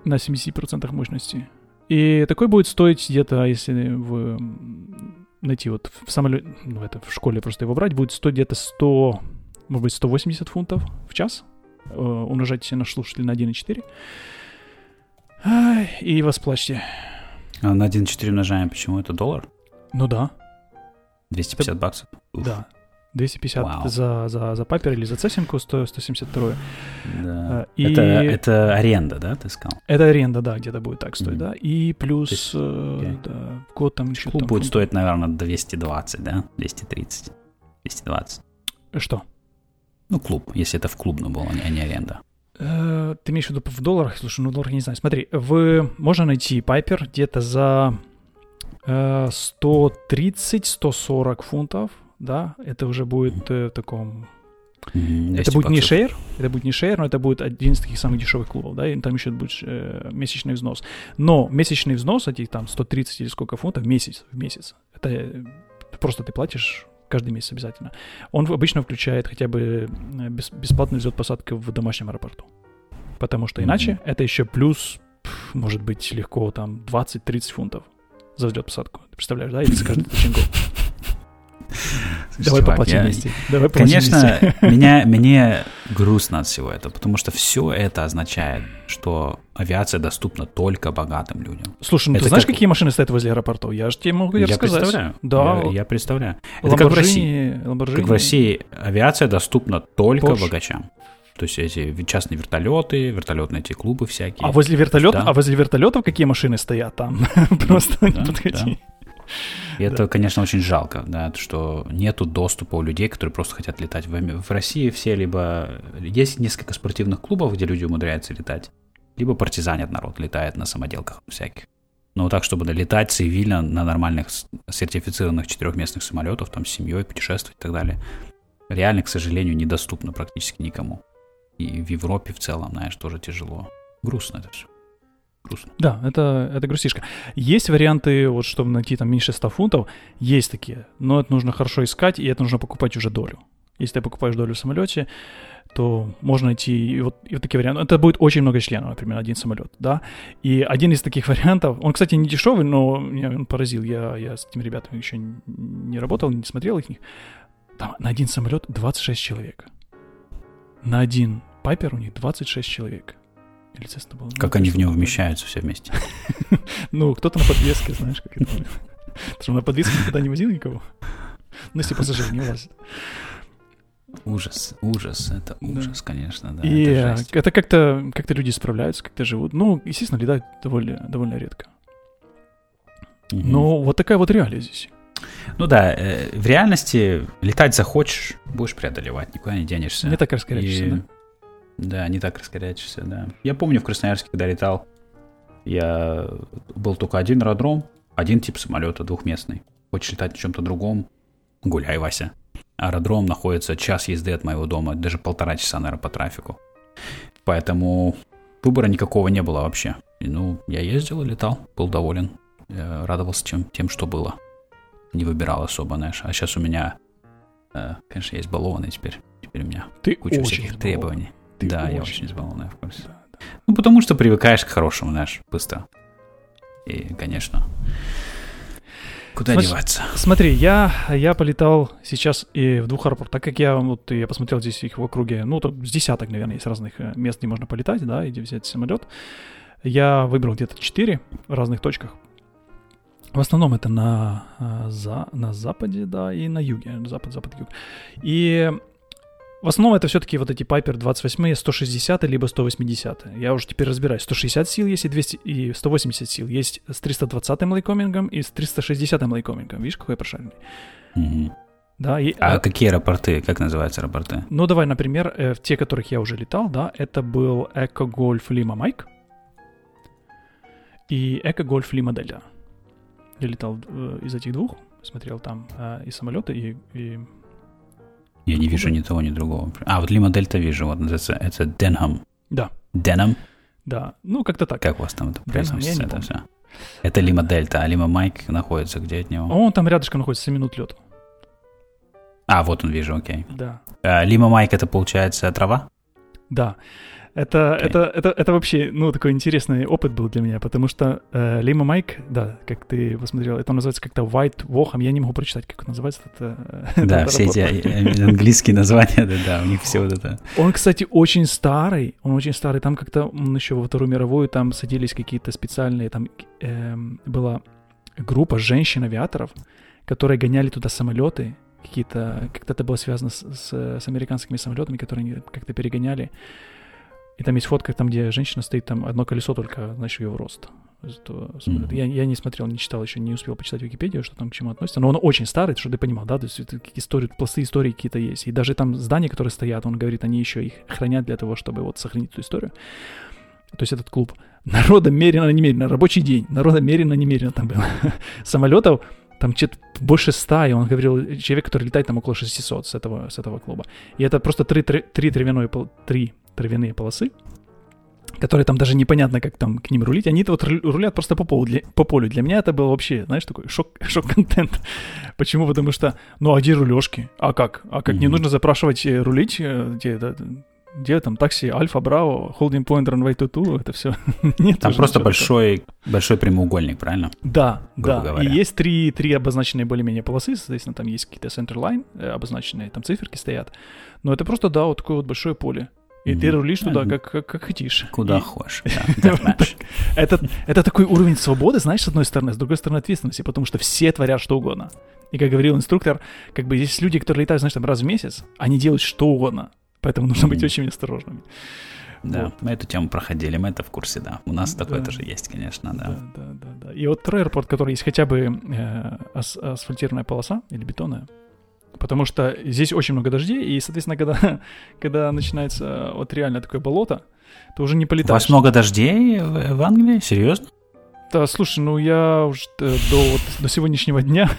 на семьдесят процентов мощности. И такой будет стоить где-то, если в, найти вот в самолете, ну это в школе просто его брать, будет стоить где-то сто, может быть, сто восемьдесят фунтов в час. Умножайте все наши слушатели на один целых четыре. И восплачьте. А на один целых четыре умножаем, почему это доллар? Ну да. двести пятьдесят это... баксов? Уф. Да. двести пятьдесят wow. за, за, за Пайпер или за Цессинку, сто семьдесят вторую. Да. И... Это, это аренда, да, ты сказал? Это аренда, да, где-то будет так стоить, mm-hmm. да. И плюс есть, okay. да, год там еще... Клуб там, будет фунт... стоить, наверное, двести двадцать, да? двести тридцать. двести двадцать. Что? Ну, клуб, если это в клубном было, а не аренда. Э, ты имеешь в виду в долларах? Слушай, ну в долларах я не знаю. Смотри, в... можно найти Пайпер где-то за э, сто тридцать - сто сорок фунтов. Да, это уже будет э, в таком... Mm-hmm. Это будет не шейр, это будет не шейр, но это будет один из таких самых дешевых клубов, да, и там еще будет э, месячный взнос. Но месячный взнос, этих там сто тридцать или сколько фунтов в месяц, в месяц, это просто ты платишь каждый месяц обязательно. Он обычно включает хотя бы бесплатный взлет посадки в домашнем аэропорту, потому что иначе mm-hmm. это еще плюс, пф, может быть, легко там двадцать-тридцать фунтов за взлет посадку. Ты представляешь, да, или за каждый тачинг. Слушай, давай чувак, поплатим я... вместе. Давай конечно, вместе. Меня, мне грустно от всего этого, потому что все это означает, что авиация доступна только богатым людям. Слушай, ну это ты знаешь, как... какие машины стоят возле аэропортов? Я же тебе могу я рассказать. Представляю. Да. Я, я представляю. Это как в России. Как в России авиация доступна только Porsche. Богачам. То есть эти частные вертолеты, вертолетные эти клубы всякие. А возле вертолетов, да. а возле вертолетов какие машины стоят там? Просто не подходи. И это, да. конечно, очень жалко, да, что нету доступа у людей, которые просто хотят летать. В России все либо... Есть несколько спортивных клубов, где люди умудряются летать, либо партизанят народ, летает на самоделках всяких. Но так, чтобы летать цивильно на нормальных сертифицированных четырехместных самолетах, там, с семьей, путешествовать и так далее, реально, к сожалению, недоступно практически никому. И в Европе в целом, знаешь, тоже тяжело. Грустно это все. Грустно. Да, это, это грустишка. Есть варианты, вот чтобы найти там меньше ста фунтов, есть такие, но это нужно хорошо искать, и это нужно покупать уже долю. Если ты покупаешь долю в самолете, то можно найти и вот, и вот такие варианты. Это будет очень много членов, например, один самолет, да. И один из таких вариантов, он, кстати, не дешевый, но меня он поразил. Я, я с этими ребятами еще не работал, не смотрел их. Там на один самолет двадцать шесть человек. На один Пайпер у них двадцать шесть человек. Или Cessna было. Как ну, они в него вмещаются все вместе? Ну, кто-то на подвеске, знаешь, как это. Потому что на подвеске никогда не возил никого. Ну, если пассажир не влазит. Ужас, ужас, это ужас, конечно, да. И это как-то люди справляются, как-то живут. Ну, естественно, летают довольно редко. Но вот такая вот реалия здесь. Ну да, в реальности летать захочешь, будешь преодолевать, никуда не денешься. Не так раскорячишься, да? Да, не так раскорячишься, да. Я помню, в Красноярске, когда летал, я был только один аэродром, один тип самолета, двухместный. Хочешь летать на чем-то другом? Гуляй, Вася. Аэродром находится час езды от моего дома, даже полтора часа, наверное, по трафику. Поэтому выбора никакого не было вообще. И, ну, я ездил и летал, был доволен, я радовался тем, тем, что было. Не выбирал особо, знаешь. А сейчас у меня, э, конечно, я избалованный теперь. Теперь у меня Ты куча всяких требований. Ты да, очень... я очень избалованный, в курсе. Да, да. Ну, потому что привыкаешь к хорошему, знаешь, быстро. И, конечно... Куда смотри, деваться? Смотри, я, я полетал сейчас и в двух аэропортах, так как я, вот, я посмотрел здесь их в округе, ну, там с десяток, наверное, есть разных мест, где можно полетать, да, иди взять самолет. Я выбрал где-то четыре в разных точках. В основном это на, за, на западе, да, и на юге, запад, запад, юг. И в основном это все-таки вот эти Piper двадцать восемь, сто шестьдесят, либо сто восемьдесят. Я уже теперь разбираюсь. сто шестьдесят сил есть и, двести, и сто восемьдесят сил. Есть с триста двадцатым лайкомингом и с триста шестидесятым лайкомингом. Видишь, какой я прошаренный. Mm-hmm. Да, и, а, а какие аэропорты? Как называются аэропорты? Ну, давай, например, э, в те, в которых я уже летал, да, это был Эко Гольф Лима Майк и Эко Гольф Лима Дельта. Я летал э, из этих двух, смотрел там э, и самолеты, и... и... Я не вижу ни того, ни другого. А, вот Лима Дельта вижу, вот называется, это Денхам. Да. Денхам? Да, ну как-то так. Как у вас там это произносится? Это все. Это Лима Дельта, а Лима Майк находится где от него? Он там рядышком находится, семь минут лету. А, вот он, вижу, окей. Да. А, Лима Майк, это получается трава? Да. Это, okay. это, это, это вообще, ну, такой интересный опыт был для меня, потому что э, Лима Майк, да, как ты посмотрел, это называется как-то White Woham, я не могу прочитать, как называется это. Да, все эти английские названия, да, у них все вот это. Он, кстати, очень старый, он очень старый, там как-то еще во Вторую мировую, там садились какие-то специальные, там была группа женщин-авиаторов, которые гоняли туда самолеты, какие-то, как-то это было связано с американскими самолетами, которые они как-то перегоняли. И там есть фотка, там, где женщина стоит, там одно колесо только, значит, ее в рост. Mm-hmm. Я, я не смотрел, не читал еще, не успел почитать Википедию, что там к чему относится. Но он очень старый, чтобы ты понимал, да, то есть истории, пласты истории какие-то есть. И даже там здания, которые стоят, он говорит, они еще их хранят для того, чтобы вот сохранить эту историю. То есть этот клуб. Народа мерено, немерено, рабочий день. Народа мерено, немерено там было. Самолетов там что-то больше ста, и он говорил, человек, который летает, там около шестисот с этого, с этого клуба. И это просто три, три, три травяные... Три травяные полосы, которые там даже непонятно, как там к ним рулить. Они-то вот рулят просто по, полу, для, по полю. Для меня это был вообще, знаешь, такой шок, шок-контент. Почему? Потому что, ну, а где рулежки? А как? А как? Mm-hmm. Не нужно запрашивать рулить? Где, да, где там такси? Альфа, Браво, Holding Point, Runway двадцать два, это все. Нет, там просто большой, большой прямоугольник, правильно? Да, да. Говоря. И есть три, три обозначенные более-менее полосы, соответственно, там есть какие-то Centerline обозначенные, там циферки стоят. Но это просто, да, вот такое вот большое поле. И mm-hmm. ты рулишь туда, как, как, как хотишь. Куда и... хочешь, да. это, это такой уровень свободы, знаешь, с одной стороны, с другой стороны ответственности, потому что все творят что угодно. И, как говорил инструктор, как бы есть люди, которые летают, знаешь, там раз в месяц, они делают что угодно, поэтому нужно mm-hmm. быть очень осторожными. Да, вот. Мы эту тему проходили, мы это в курсе, да. У нас да. такое тоже есть, конечно, да. Да, да, да, да. И вот второй аэропорт, который есть хотя бы э, ас- асфальтированная полоса или бетонная, потому что здесь очень много дождей, и, соответственно, когда, когда начинается вот реально такое болото, то уже не полетаешь. У вас много дождей в, в Англии? Серьезно? Да, слушай, ну я уж до, вот, до сегодняшнего дня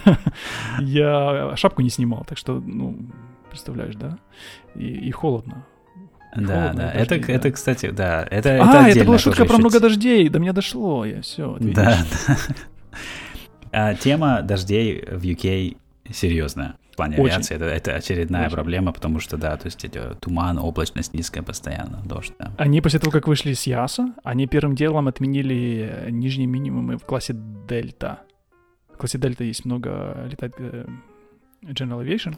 я шапку не снимал, так что, ну, представляешь, да? И, и холодно. Да, холодно, да. Дождей, это, да. Это, кстати, да. Это, а, это, это была шутка про много дождей, до меня дошло, я все. Да, да. Тема дождей в ю кей серьезная. В плане Очень. Авиации это, это очередная Очень. Проблема, потому что, да, то есть это туман, облачность низкая постоянно, дождь, да. Они после того, как вышли с EASA, они первым делом отменили нижние минимумы в классе Дельта. В классе Дельта есть много, летает General Aviation,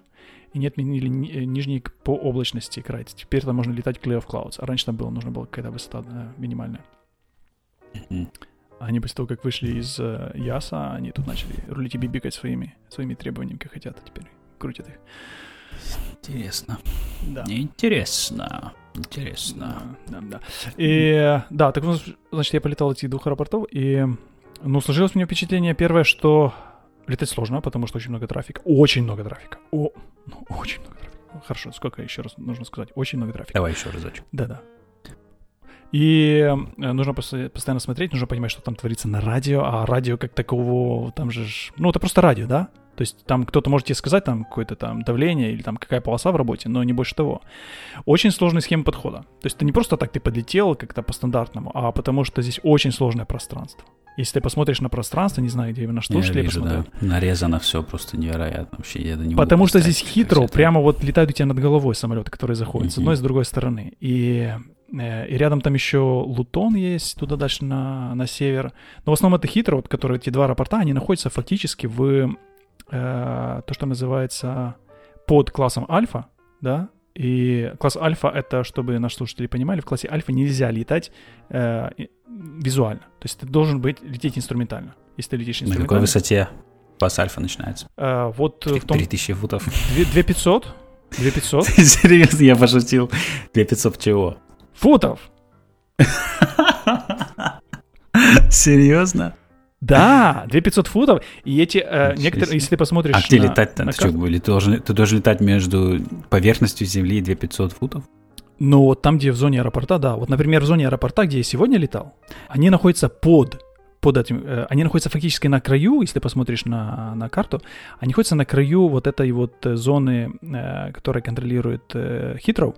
и не отменили ни, нижние по облачности край. Теперь там можно летать Clear of Clouds, а раньше там было, нужно было какая-то высота да, минимальная. Mm-hmm. Они после того, как вышли из EASA, они тут начали рулить и бибикать своими, своими требованиями, как хотят, а теперь крутят их. Интересно. Да. Интересно. Интересно. Да, да, да. И, да, так, значит, я полетал эти двух аэропортов, и, ну, сложилось у меня впечатление первое, что летать сложно, потому что очень много трафика. Очень много трафика. О, ну, очень много трафика. Хорошо, сколько еще раз нужно сказать? Очень много трафика. Давай еще разочек. Да-да. И нужно постоянно смотреть, нужно понимать, что там творится на радио, а радио как такового, там же, ну, это просто радио, да? То есть там кто-то может тебе сказать там какое-то там давление или там какая полоса в работе, но не больше того. Очень сложная схема подхода. То есть это не просто так ты подлетел как-то по стандартному, а потому что здесь очень сложное пространство. Если ты посмотришь на пространство, не знаю, где именно что, что ли посмотрел. Да. Нарезано все просто невероятно. Вообще, я это не могу. Потому что здесь хитро, прямо вот летают у тебя над головой самолеты, которые заходят mm-hmm. с одной и с другой стороны. И, и рядом там еще Лутон есть, туда дальше на, на север. Но в основном это хитро, вот, которые эти два аэропорта, они находятся фактически в э, то, что называется под классом Альфа, да. И класс Альфа — это, чтобы наши слушатели понимали, в классе Альфа нельзя летать э, визуально. То есть ты должен быть, лететь инструментально. Если ты летишь инструментально... На какой высоте класс Альфа начинается? А, вот три, в том... три тысячи футов. две тысячи пятьсот? две тысячи пятьсот? Серьезно, я пошутил. две тысячи пятьсот чего? Футов! Серьезно? Да, две тысячи пятьсот футов, и эти, э, некоторые, если ты посмотришь... А где летать-то? На ты, ты, должен, ты должен летать между поверхностью Земли и две тысячи пятьсот футов? Ну, вот там, где в зоне аэропорта, да. Вот, например, в зоне аэропорта, где я сегодня летал, они находятся под, под этим... Э, они находятся фактически на краю, если ты посмотришь на, на карту, они находятся на краю вот этой вот зоны, э, которая контролирует э, Хитроу.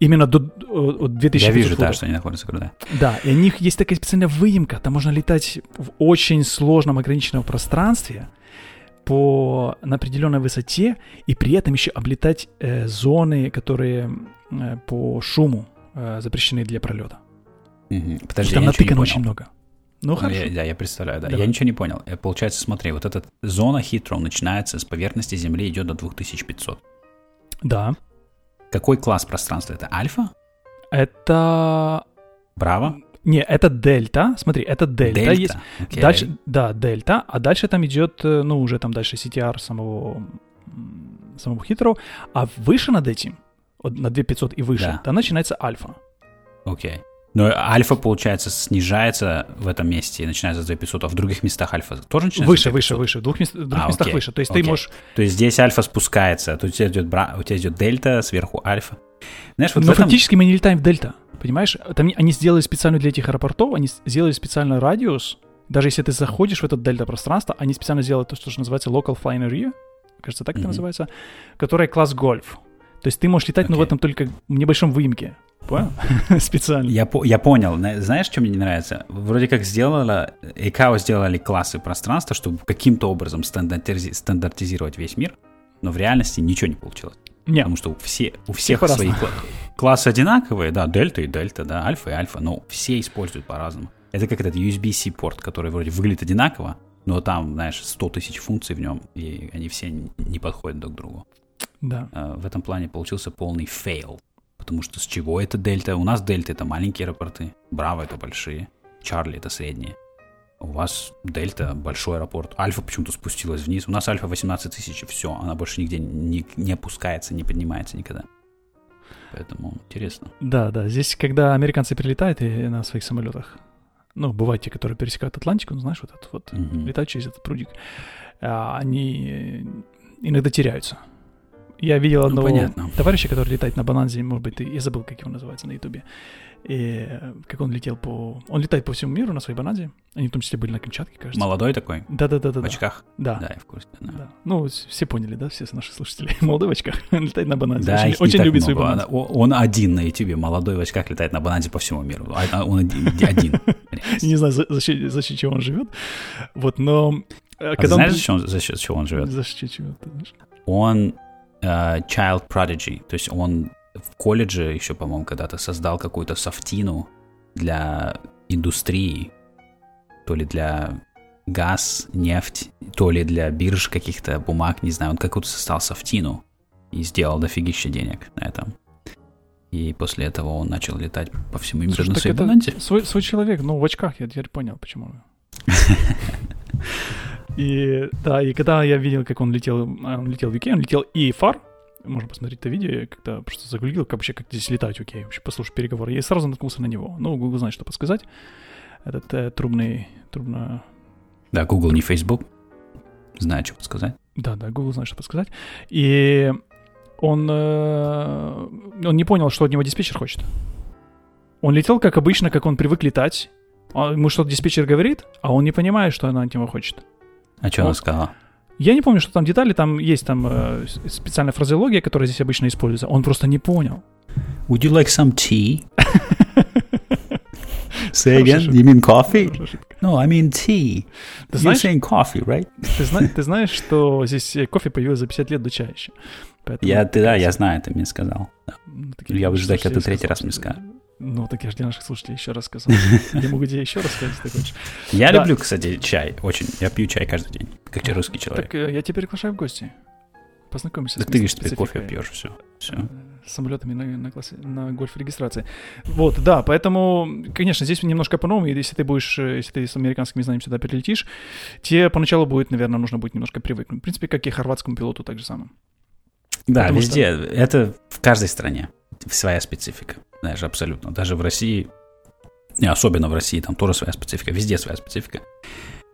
Именно до две тысячи пятьсот. Я вижу, да, что они находятся круто. Да, и у них есть такая специальная выемка. Там можно летать в очень сложном ограниченном пространстве по, на определенной высоте, и при этом еще облетать э, зоны, которые э, по шуму э, запрещены для пролета. Угу. Подожди, там натыкано очень много. Ну, хорошо. Я, да, я представляю, да. Давай. Я ничего не понял. Получается, смотри, вот эта зона Хитроу начинается с поверхности Земли, идет до две тысячи пятьсот. Да. Какой класс пространства? Это альфа? Это... Браво? Не, это дельта. Смотри, это дельта. Дельта есть. Okay. Дальше, да, дельта. А дальше там идет, ну, уже там дальше си ти ар самого, самого Хитроу. А выше над этим, на две тысячи пятьсот и выше, да, там начинается альфа. Окей. Okay. Но альфа, получается, снижается в этом месте и начинается с две тысячи пятьсот, а в других местах альфа тоже начинается? Выше, выше, выше. В двух, мест, в двух а, местах окей, выше. То есть окей, ты можешь... То есть здесь альфа спускается, то у тебя идет, бра... у тебя идет дельта, сверху альфа. Знаешь, вот но этом... фактически мы не летаем в дельта, понимаешь? Там они сделали специально для этих аэропортов, они сделали специально радиус. Даже если ты заходишь в это дельта-пространство, они специально сделали то, что называется local flying area, кажется, так mm-hmm. это называется, которая класс Гольф. То есть ты можешь летать, okay. но в этом только небольшом выемке. Понял? Специально. Я, я понял. Знаешь, что мне не нравится? Вроде как сделала, ай као сделали классы пространства, чтобы каким-то образом стандарти- стандартизировать весь мир, но в реальности ничего не получилось. Нет. Потому что все, у всех все свои классы. классы одинаковые, да, дельта и дельта, да, альфа и альфа, но все используют по-разному. Это как этот ю эс би-C порт, который вроде выглядит одинаково, но там, знаешь, сто тысяч функций в нем, и они все не подходят друг к другу. Да. В этом плане получился полный фейл. Потому что с чего это дельта? У нас дельта — это маленькие аэропорты, Браво — это большие, Чарли — это средние. У вас дельта — большой аэропорт, Альфа почему-то спустилась вниз. У нас Альфа восемнадцать тысяч, все, она больше нигде не, не опускается, не поднимается никогда. Поэтому интересно. Да, да, здесь когда американцы прилетают и на своих самолетах, ну, бывают те, которые пересекают Атлантику, ну, знаешь, вот этот вот, mm-hmm. летают через этот прудик, они иногда теряются. Я видел одного ну, товарища, который летает на Бананзе, может быть, я забыл, как его называется на Ютубе, и как он летел по... Он летает по всему миру на своей Бананзе, они в том числе были на Камчатке, кажется. Молодой такой? Да-да-да. В очках? Да. Да, я в курсе. Да. Да. Ну, все поняли, да, все наши слушатели. Молодой в очках, он летает на Бананзе, да, очень, очень любит много. Свою Бананзе. Он один на Ютубе, молодой в очках летает на Бананзе по всему миру, он один. Не знаю, за счет чего он живет, вот, но... А знаешь, за счет чего он живет? За счет чего, ты знаешь? Он... Uh, child prodigy, то есть он в колледже еще, по-моему, когда-то создал какую-то софтину для индустрии, то ли для газ, нефть, то ли для бирж каких-то бумаг, не знаю, он какую-то создал софтину и сделал дофигища денег на этом. И после этого он начал летать по всему миру. Слушай, на своей Бананзе. Свой, свой человек, но в очках, я теперь понял, почему. И да, и когда я видел, как он летел, он летел в ю кей, он летел и фар, можно посмотреть это видео, я как-то просто загуглил, как вообще, как здесь летать в ю кей, вообще послушать переговоры, я сразу наткнулся на него. Ну, Google знает, что подсказать. Этот э, трубный, трубно... Да, Google не Facebook, знает, что подсказать. Да, да, Google знает, что подсказать. И он, э, он не понял, что от него диспетчер хочет. Он летел, как обычно, как он привык летать. Ему что-то диспетчер говорит, а он не понимает, что она от него хочет. А что он, она сказала? Я не помню, что там детали, там есть там э, специальная фразеология, которая здесь обычно используется. Он просто не понял. Would you like some tea? Say again? You mean coffee? No, I mean tea. Ты знаешь, You're saying coffee, right? ты, зна- ты знаешь, что здесь кофе появилось за пятьдесят лет до чая еще. Поэтому, я, ты, да, я знаю, ты мне сказал. Ну, я буду ждать, когда ты третий раз мне скажешь. Ну, так я же для наших слушателей еще раз сказал. Я могу тебе еще раз сказать, если ты хочешь. Я да. люблю, кстати, чай очень. Я пью чай каждый день, как тебе русский человек. Так я тебя приглашаю в гости. Познакомимся так с Так ты говоришь, ты кофе пьешь, все. все. С самолетами на, на, на гольф-регистрации. Вот, да, поэтому, конечно, здесь немножко по-новому. Если ты будешь, если ты с американскими знаниями сюда перелетишь, тебе поначалу будет, наверное, нужно будет немножко привыкнуть. В принципе, как и хорватскому пилоту, так же самое. Да, Потому везде. Что... Это в каждой стране своя специфика. Знаешь, абсолютно. Даже в России, не, особенно в России, там тоже своя специфика. Везде своя специфика.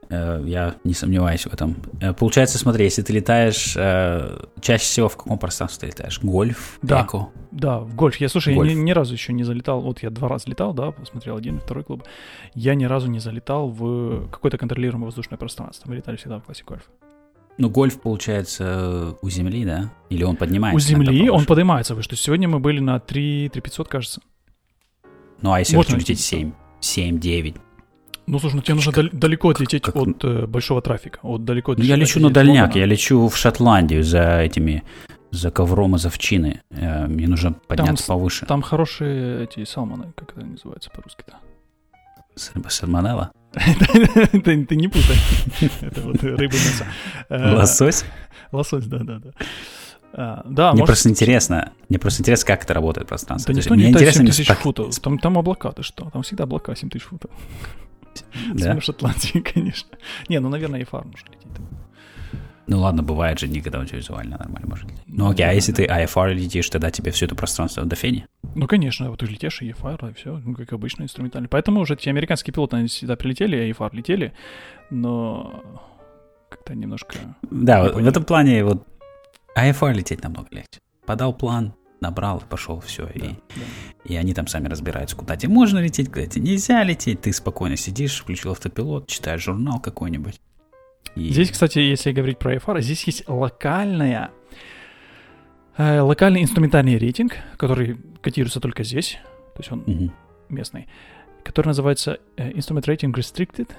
Я не сомневаюсь в этом. Получается, смотри, если ты летаешь, чаще всего в каком пространстве ты летаешь? Гольф? Да, эко? Да, в гольф. Я, слушай, гольф. я ни, ни разу еще не залетал. Вот я два раза летал, да, посмотрел один и второй клуб. Я ни разу не залетал в какое-то контролируемое воздушное пространство. Мы летали всегда в классе гольф. Ну, гольф, получается, у земли, да? Или он поднимается? У земли он поднимается. Вы что, сегодня мы были на три тысячи пятьсот, кажется. Ну, а если можно лететь семь, семь, девять? Ну, слушай, ну тебе нужно как, далеко отлететь как, как... от э, большого трафика. От далеко от ну, я лечу на дальняк, Лондона. Я лечу в Шотландию за этими, за ковром из овчины. Э, мне нужно подняться там, повыше. Там хорошие эти салмоны, как это называется по-русски-то? Сальмонелла? Ты не путай. Это вот рыба мясо. Лосось? Лосось, да-да-да. А, да, мне, может... просто интересно, мне просто интересно, как это работает пространство. Да никто не летает семь тысяч футов. Там, там облака, ты что? Там всегда облака семь тысяч футов. Да? В Шотландии, конечно. Не, ну, наверное, и фар может лететь. Ну, ладно, бывает же дни, когда у тебя визуально нормально может лететь. Ну, окей, да, а если да. ты ай эф ар летишь, тогда тебе все это пространство до фени? Ну, конечно, вот ты летишь, ай эф ар, и все, ну, как обычно, инструментально. Поэтому уже те американские пилоты, они всегда прилетели, ай эф ар летели, но как-то немножко... Да, вот в этом плане вот ай эф ар лететь намного легче. Подал план, набрал, пошел, все, да, и, да. и они там сами разбираются, куда тебе можно лететь, куда тебе нельзя лететь, ты спокойно сидишь, включил автопилот, читаешь журнал какой-нибудь. И... Здесь, кстати, если говорить про ай эф ар, здесь есть локальная, э, локальный инструментальный рейтинг, который котируется только здесь, то есть он угу. местный, который называется э, Instrument Rating Restricted,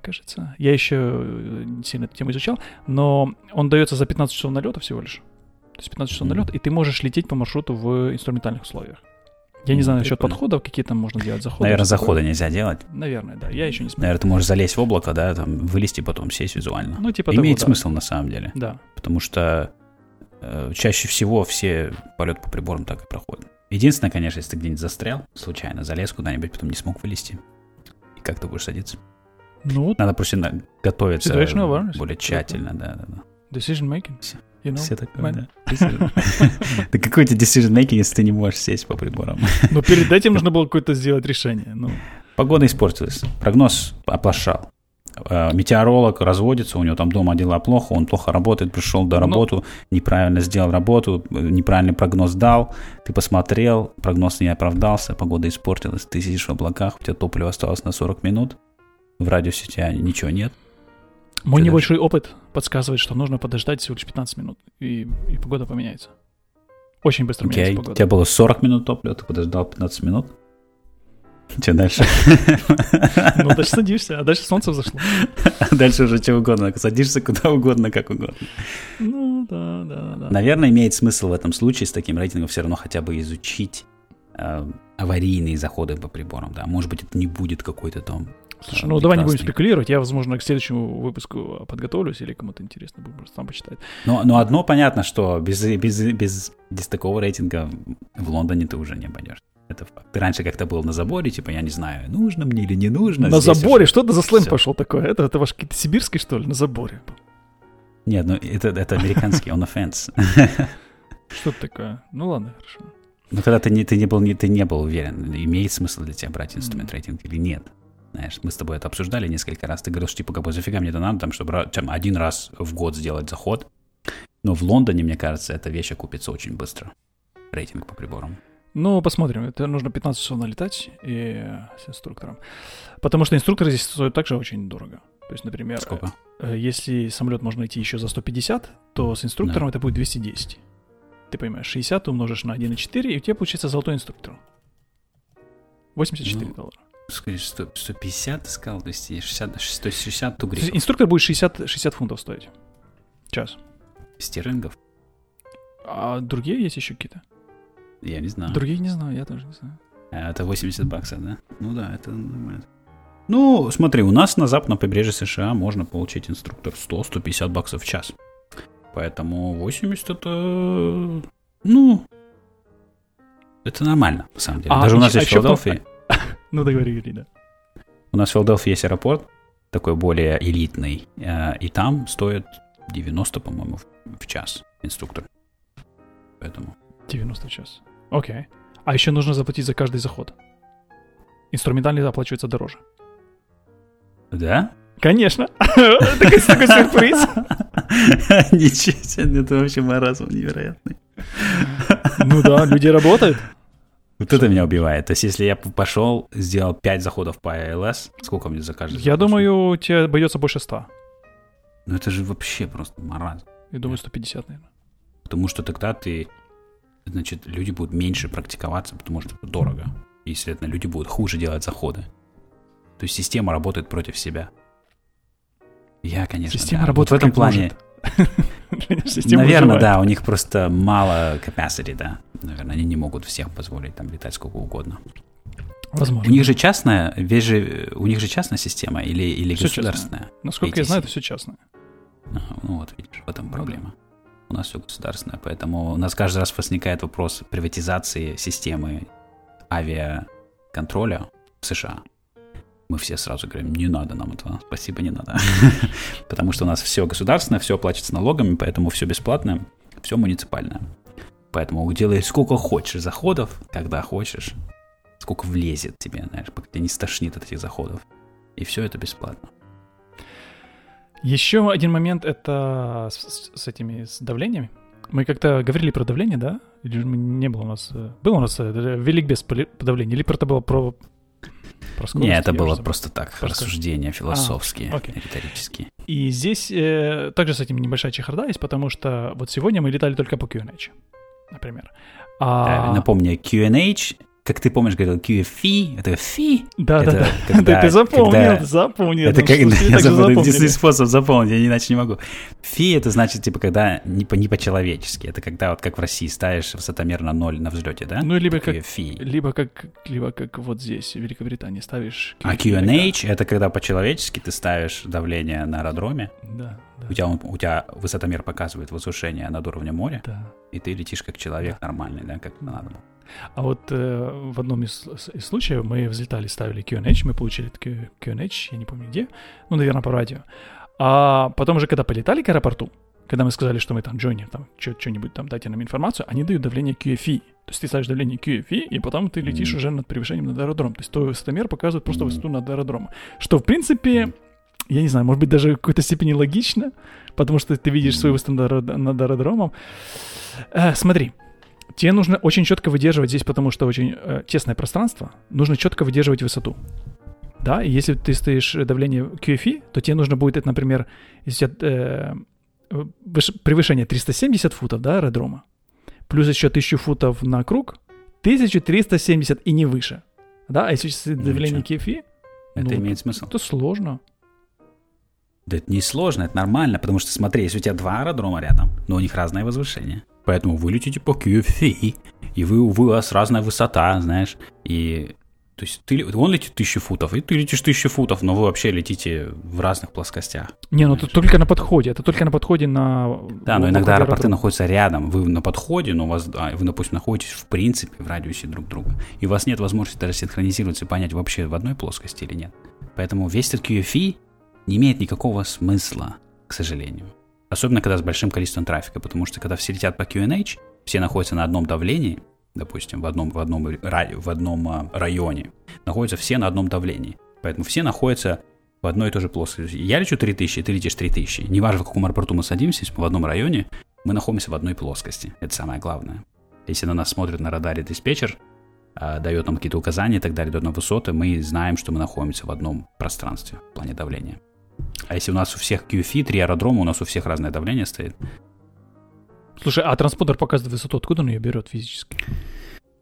кажется. Я еще сильно эту тему изучал, но он дается за пятнадцать часов налета всего лишь. То есть пятнадцать часов mm-hmm. налет, и ты можешь лететь по маршруту в инструментальных условиях. Я не знаю насчет подходов, какие там можно делать заходы. Наверное, заходы нельзя делать. Наверное, да. Я еще не смотрел. Наверное, ты можешь залезть в облако, да, там вылезти, потом сесть визуально. Ну, типа Имеет того, смысл да. на самом деле. Да. Потому что э, чаще всего все полеты по приборам так и проходят. Единственное, конечно, если ты где-нибудь застрял, случайно залез куда-нибудь, потом не смог вылезти. И как ты будешь садиться? Ну, надо просто на... готовиться более тщательно. Да, да, да. Decision making. You know, все такое, да. Да какой то decision-making, если ты не можешь сесть по приборам? Но перед этим нужно было какое-то сделать решение. Ну. Погода испортилась, прогноз оплошал. Метеоролог разводится, у него там дома дела плохо, он плохо работает, пришел до работы, ну, неправильно сделал работу, неправильный прогноз дал, ты посмотрел, прогноз не оправдался, погода испортилась, ты сидишь в облаках, у тебя топливо осталось на сорок минут, в радиусе у тебя ничего нет. Мой Ты небольшой даже... опыт подсказывает, что нужно подождать всего лишь пятнадцать минут, и, и погода поменяется. Очень быстро okay. меняется погода. У тебя было сорок минут топлива, ты подождал пятнадцать минут. Че дальше? Ну, дальше садишься, а дальше солнце взошло. А дальше уже чего угодно, садишься куда угодно, как угодно. Ну, да, да, да. Наверное, имеет смысл в этом случае с таким рейтингом все равно хотя бы изучить э, аварийные заходы по приборам, да. Может быть, это не будет какой-то там... Слушай, ну давай не будем спекулировать, я, возможно, к следующему выпуску подготовлюсь, или кому-то интересно будет просто там почитать. Но, но одно понятно, что без, без, без, без такого рейтинга в Лондоне ты уже не обойдешь. Это факт. Ты раньше как-то был на заборе, типа, я не знаю, нужно мне или не нужно. На заборе? Уже... Что это за сленг пошел такое? Это, это ваш какие-то сибирский, что ли, на заборе? Нет, ну это, это американский, он офенс. Что это такое? Ну ладно, хорошо. Ну когда ты не, ты не был, не, ты не был уверен, имеет смысл для тебя брать инструмент рейтинг или нет? Знаешь, мы с тобой это обсуждали несколько раз. Ты говорил, что типа, как бы, зафига мне это надо, там, чтобы там, один раз в год сделать заход. Но в Лондоне, мне кажется, эта вещь окупится очень быстро. Рейтинг по приборам. Ну, посмотрим. Это нужно пятнадцать часов налетать и с инструктором. Потому что инструкторы здесь стоят также очень дорого. То есть, например, сколько? Если самолет можно найти еще за сто пятьдесят, то с инструктором да. это будет двести десять. Ты понимаешь, шестьдесят умножишь на один и четыре, и у тебя получится золотой инструктор. восемьдесят четыре ну, доллара. Скажи, сто пятьдесят ты сказал, то есть шестьдесят, шестьдесят ту гривен. Инструктор будет шестьдесят, шестьдесят фунтов стоить. Час. Стерлингов. А другие есть еще какие-то? Я не знаю. Другие не знаю, я тоже не знаю. Это восемьдесят баксов, да? Ну да, это нормально. Ну, смотри, у нас на западном побережье США можно получить инструктор сто-сто пятьдесят баксов в час. Поэтому восемьдесят это... Ну... Это нормально, на самом деле. А, даже у нас есть в Филадельфии. Ну, договори, да. У нас в Филадельфии есть аэропорт, такой более элитный, и там стоит девяносто, по-моему, в час инструктор. Поэтому... девяносто в час. Окей. А еще нужно заплатить за каждый заход. Инструментально оплачивается дороже. Да? Конечно. Такой сюрприз. Ничего себе, это вообще маразм невероятный. Ну да, люди работают. Вот это меня убивает. То есть, если я пошел, сделал пять заходов по ай эл эс, сколько мне за каждый? Я думаю, тебе обойдется больше ста. Ну это же вообще просто маразм. Я думаю, сто пятьдесят, наверное. Потому что тогда ты... Значит, люди будут меньше практиковаться, потому что дорого. И, следовательно, люди будут хуже делать заходы. То есть система работает против себя. Я, конечно, система да. работает вот в этом плане. Наверное, да, у них просто мало capacity, да. Наверное, они не могут всех позволить там летать сколько угодно. Возможно. У них же частная, ведь же у них же частная система или, или государственная? Частное. Насколько я знаю, это все частное. Ага, ну вот, видишь, в этом проблема. У нас все государственное, поэтому у нас каждый раз возникает вопрос приватизации системы авиаконтроля в США. Мы все сразу говорим, не надо нам этого, спасибо, не надо. Потому что у нас все государственное, все оплачивается налогами, поэтому все бесплатное, все муниципальное. Поэтому делай сколько хочешь заходов, когда хочешь, сколько влезет тебе, знаешь, пока тебя не стошнит от этих заходов. И все это бесплатно. Еще один момент — это с, с этими с давлениями. Мы как-то говорили про давление, да? Или не было у нас... Был у нас великбез по давлению? Или это было про... про скорость? Нет, это было просто так. Про рассуждения философские, а, риторические. И здесь э, также с этим небольшая чехарда есть, потому что вот сегодня мы летали только по кью эн эйч, например. А... Да, напомню, кью эн эйч... Как ты помнишь, говорил кью эф и, это фи. Да-да-да, да, ты запомнил, когда... запомнил. Это ну, как... единственный способ запомнить, я иначе не могу. Фи – это значит, типа, когда не, по, не по-человечески. Это когда, вот как в России, ставишь высотомер на ноль на взлете, да? Ну, либо как, либо как либо как вот здесь, в Великобритании, ставишь… Q-фи, а кью эн эйч да. – это когда по-человечески ты ставишь давление на аэродроме. Да. Да. У тебя, он, у тебя высотомер показывает возвышение над уровнем моря, да. И ты летишь как человек да. нормальный, да, как надо было. А вот э, в одном из, из случаев мы взлетали, ставили кью эн эйч, мы получили кью эн эйч, я не помню где, ну, наверное, по радио. А потом же, когда полетали к аэропорту, когда мы сказали, что мы там джойнер, там что-нибудь там, дайте нам информацию, они дают давление кью эф и. То есть ты ставишь давление кью эф и, и потом ты летишь mm. уже над превышением над аэродромом. То есть твой высотомер показывает просто mm. высоту над аэродромом. Что, в принципе... Mm. Я не знаю, может быть, даже в какой-то степени логично, потому что ты видишь свой высоту над аэродромом. Э, смотри, тебе нужно очень четко выдерживать здесь, потому что очень э, тесное пространство, нужно четко выдерживать высоту. Да, и если ты стоишь давление кью эф и, то тебе нужно будет, это, например, если у тебя э, превышение триста семьдесят футов, да, аэродрома, плюс еще тысяча футов на круг, тысяча триста семьдесят и не выше. Да, а если ну, давление кью эф и... Это ну, имеет смысл. Это сложно. Да это не сложно, это нормально, потому что, смотри, если у тебя два аэродрома рядом, но у них разное возвышение, поэтому вы летите по кью эф и, и вы, у вас разная высота, знаешь, и, то есть, ты, он летит тысячу футов, и ты летишь тысячу футов, но вы вообще летите в разных плоскостях. Не, ну это только на подходе, это только на подходе на... Да, но иногда аэропорты находятся рядом, вы на подходе, но у вас, вы, допустим, находитесь в принципе в радиусе друг друга, и у вас нет возможности даже синхронизироваться и понять, вообще в одной плоскости или нет, поэтому весь этот кью эф и не имеет никакого смысла, к сожалению. Особенно, когда с большим количеством трафика, потому что, когда все летят по кью эн эйч, все находятся на одном давлении, допустим, в одном, в одном, в одном районе, находятся все на одном давлении. Поэтому все находятся в одной и той же плоскости. Я лечу три тысячи, ты летишь три тысячи. Неважно, в каком аэропорту мы садимся, в одном районе, мы находимся в одной плоскости. Это самое главное. Если на нас смотрит на радаре диспетчер, дает нам какие-то указания и так далее, дает нам высоты, мы знаем, что мы находимся в одном пространстве в плане давления. А если у нас у всех кью эф и, три аэродрома, у нас у всех разное давление стоит. Слушай, а транспондер показывает высоту, откуда он ее берет физически?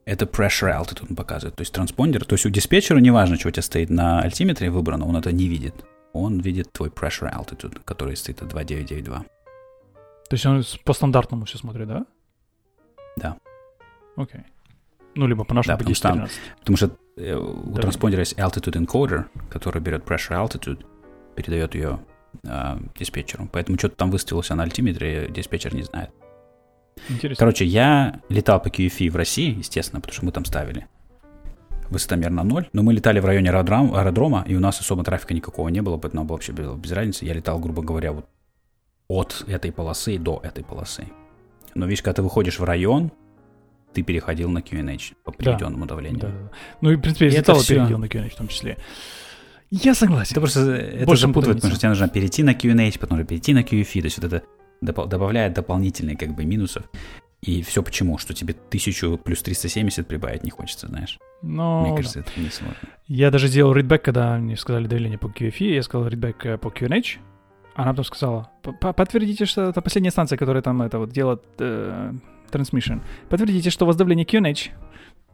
Это pressure altitude он показывает. То есть транспондер, то есть у диспетчера неважно, что у тебя стоит на альтиметре выбрано, он это не видит. Он видит твой pressure altitude, который стоит от две тысячи девятьсот девяносто два. То есть он по стандартному все смотрит, да? Да. Окей. Ну, либо по нашему да, по-десятому. Потому что э, у да, транспондера есть altitude encoder, который берет pressure altitude, передает ее э, диспетчеру. Поэтому что-то там выставилось на альтиметре, диспетчер не знает. Интересно. Короче, я летал по кью эф и в России, естественно, потому что мы там ставили высотомер на ноль, но мы летали в районе аэродром, аэродрома, и у нас особо трафика никакого не было, поэтому вообще было без разницы. Я летал, грубо говоря, вот от этой полосы до этой полосы. Но видишь, когда ты выходишь в район, ты переходил на кью эн эйч по переведенному да, давлению. Да, да. Ну и, в принципе, я летал и переходил на кью эн эйч в том числе. Я согласен. Это просто это запутывает, потому что тебе нужно перейти на кью эн эйч, потом уже перейти на кью эф и, то есть вот это добавляет дополнительные как бы минусов. И все почему? Что тебе тысячу плюс триста семьдесят прибавить не хочется, знаешь. Но мне кажется, да, это не сложно. Я даже делал ридбэк, когда мне сказали давление по кью эф и, я сказал ридбэк по кью эн эч. Она потом сказала, подтвердите, что это последняя станция, которая там это вот делает э, transmission. Подтвердите, что у вас давление кью эн эч.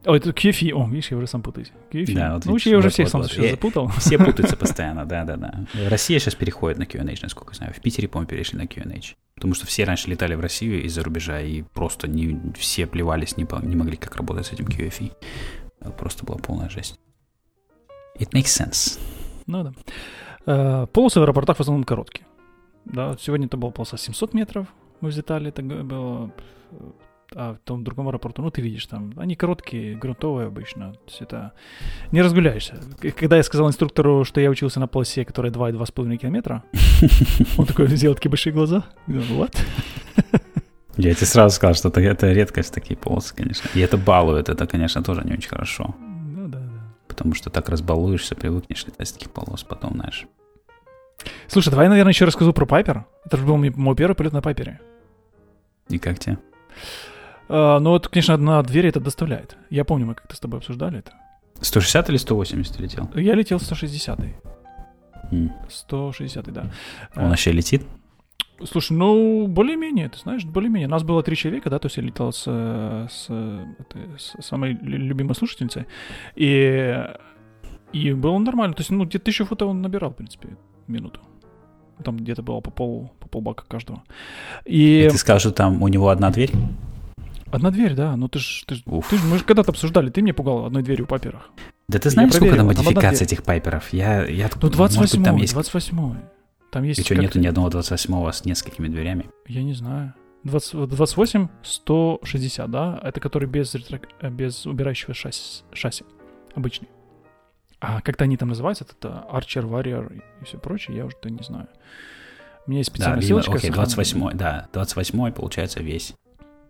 Ой, это кью эф и. О, видишь, я уже сам путаюсь. кью эф и. Да, вот, ну, видишь, я уже вот, всех вот, сам вот. запутал. Все путаются постоянно, да-да-да. Россия сейчас переходит на кью эн эйч, насколько я знаю. В Питере, по-моему, перешли на кью эн эч. Потому что все раньше летали в Россию из-за рубежа, и просто не, все плевались, не, не могли как работать с этим кью эф и. Просто была полная жесть. It makes sense. Ну да. Э, полосы в аэропортах в основном короткие. Да, сегодня это была полоса семьсот метров. Мы взлетали, это было... А в том другом аэропорту, ну ты видишь там, они короткие, грунтовые обычно, то есть это не разгуляешься. Когда я сказал инструктору, что я учился на полосе, которая два и два с половиной километра, он такой сделал такие большие глаза, вот. Я тебе сразу сказал, что это редкость, такие полосы, конечно. И это балует, это, конечно, тоже не очень хорошо. Ну да, да. Потому что так разбалуешься, привыкнешь летать с таких полос, потом, знаешь. Слушай, давай, наверное, еще расскажу про Пайпер. Это же был мой первый полет на Пайпере. И как тебе? Uh, ну, вот, конечно, на двери это доставляет. Я помню, мы как-то с тобой обсуждали это. сто шестьдесят или сто восемьдесят летел? Я летел сто шестьдесят. Mm. сто шестьдесят, да. Он uh, вообще летит? Слушай, ну, более-менее, ты знаешь, более-менее. Нас было три человека, да, то есть я летал с, с, с самой любимой слушательницей. И, и был он нормально. То есть, ну, где-то тысячу футов он набирал, в принципе, минуту. Там где-то было по пол, по полбака каждого. И... и ты сказал, что там у него одна дверь? Одна дверь, да, ну ты ж, ты ж, ты ж мы же когда-то обсуждали, ты меня пугал одной дверью в Пайперах. Да ты знаешь, сколько там модификаций этих Пайперов? Я, я, ну двадцать восьмой, там есть... двадцать восьмой. Там есть. И что, нету ни одного двадцать восьмого с несколькими дверями? Я не знаю. двадцать восемь, сто шестьдесят, да? Это который без, без убирающего шасси, шасси, обычный. А как-то они там называются, это Archer, Warrior и все прочее, я уже то не знаю. У меня есть специальная да, ссылочка. Окей, двадцать восьмой, да, двадцать восьмой получается весь.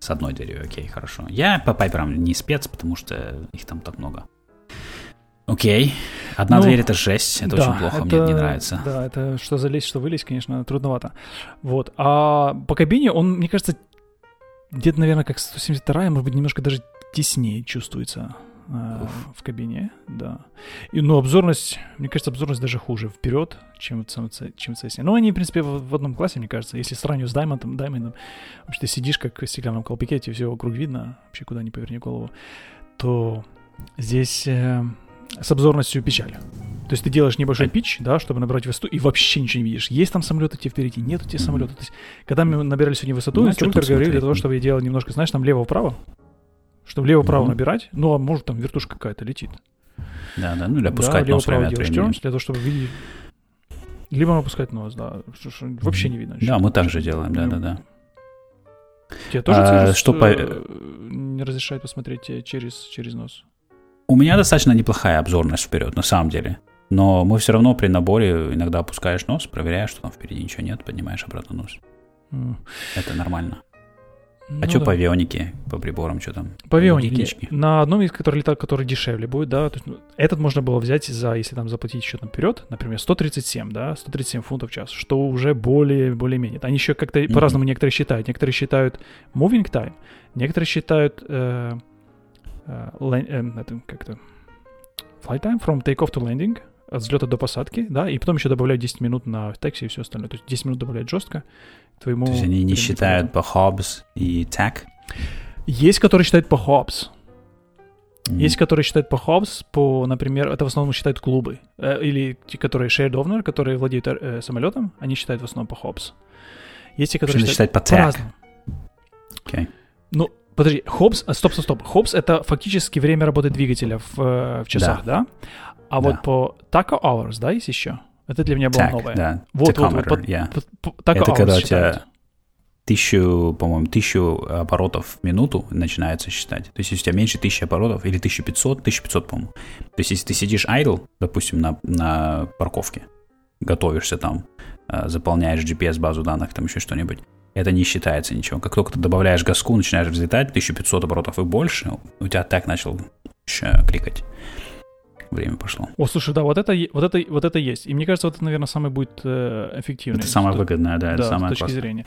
С одной дверью, окей, хорошо. Я по пайперам не спец, потому что их там так много. Окей. Одна ну, дверь — это жесть, это да, очень плохо, это, мне не нравится. Да, это что залезть, что вылезть, конечно, трудновато. Вот. А по кабине он, мне кажется, где-то, наверное, как сто семьдесят вторая, может быть, немножко даже теснее чувствуется э, в кабине, да. И, ну, обзорность, мне кажется, обзорность даже хуже вперед, чем в Cessna. Ну, они, в принципе, в, в одном классе, мне кажется. Если сравнивать с Даймондом, Даймондом, вообще ты сидишь как в стеклянном колпаке, тебе все вокруг видно, вообще куда ни поверни голову, то здесь э, с обзорностью печаль. То есть ты делаешь небольшой питч, да, чтобы набрать высоту, и вообще ничего не видишь. Есть там самолеты, тебе впереди, нету тебе самолета. То есть, когда мы набирали сегодня высоту, ну, инструктор говорил для того, чтобы я делал немножко, знаешь, там лево-вправо, чтобы лево-право mm-hmm. набирать, ну, а может там вертушка какая-то летит. Да, да, ну или опускать да, нос время от времени. Для того, чтобы видеть. Либо опускать нос, да. Вообще не видно. Да, мы так же делаем, да-да-да. Тебе тоже а, что по... не разрешает посмотреть через, через нос? У меня достаточно неплохая обзорность вперед, на самом деле. Но мы все равно при наборе иногда опускаешь нос, проверяешь, что там впереди ничего нет, поднимаешь обратно нос. Mm. Это нормально. А ну что да. по авионике, по приборам, что там? По авионике. На одном из которых летал, который дешевле будет, да. То есть, ну, этот можно было взять, за, если там заплатить еще наперед, например, сто тридцать семь, да, сто тридцать семь фунтов в час, что уже более, более-менее. Они еще как-то mm-hmm. по-разному некоторые считают. Некоторые считают moving time, некоторые считают э, э, э, э, как-то flight time from take-off to landing, от взлета до посадки, да, и потом еще добавляют десять минут на такси и все остальное. То есть десять минут добавляют жестко твоему... То есть они не считают по Hobbs и так? Есть, которые считают по Hobbs. Mm. Есть, которые считают по Hobbs, по, например, это в основном считают клубы. Э, или те, которые shared owner, которые владеют э, самолетом, они считают в основном по Hobbs. Есть те, которые считают, считают по так. Окей. Okay. Ну, подожди, Hobbs, стоп, стоп, стоп. Hobbs — это фактически время работы двигателя в, в часах, да? да? А да. вот по Taco Hours, да, есть еще? Это для меня было так, новое. Да. Вот, вот, вот, под, yeah. под, под, под, Taco это Hours когда у тебя тысячу, по-моему, тысячу оборотов в минуту начинается считать. То есть, если у тебя меньше тысячи оборотов, или тысяча пятьсот, тысяча пятьсот, по-моему. То есть, если ты сидишь idle, допустим, на, на парковке, готовишься там, заполняешь джи пи эс-базу данных, там еще что-нибудь, это не считается ничего. Как только ты добавляешь газку, начинаешь взлетать, тысяча пятьсот оборотов и больше, у тебя так начал кликать. Время пошло. О, слушай, да, вот это, вот, это, вот это есть. И мне кажется, вот это, наверное, самый будет э, эффективный. Это самое выгодное, да, да, это самое классное. Да, с точки зрения.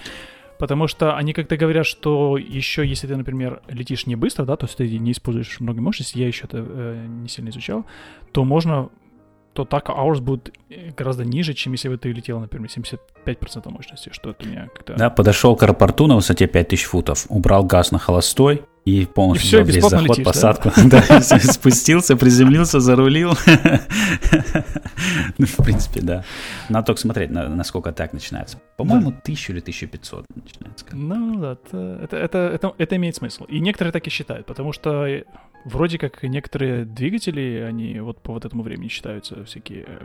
Потому что они как-то говорят, что еще если ты, например, летишь не быстро, да, то есть ты не используешь много мощности, я еще это э, не сильно изучал, то можно... то так hours будет гораздо ниже, чем если бы ты летел, например, семьдесят пять процентов мощности, что это у меня как-то... Да, подошел к аэропорту на высоте пять тысяч футов, убрал газ на холостой и полностью и все, весь заход, летишь, посадку. Да? Да, спустился, приземлился, зарулил. Ну, в принципе, да. Надо только смотреть, насколько так начинается. По-моему, тысяча или тысяча пятьсот начинается. Ну, да, это имеет смысл. И некоторые так и считают, потому что... Вроде как некоторые двигатели, они вот по вот этому времени считаются всякие... Э,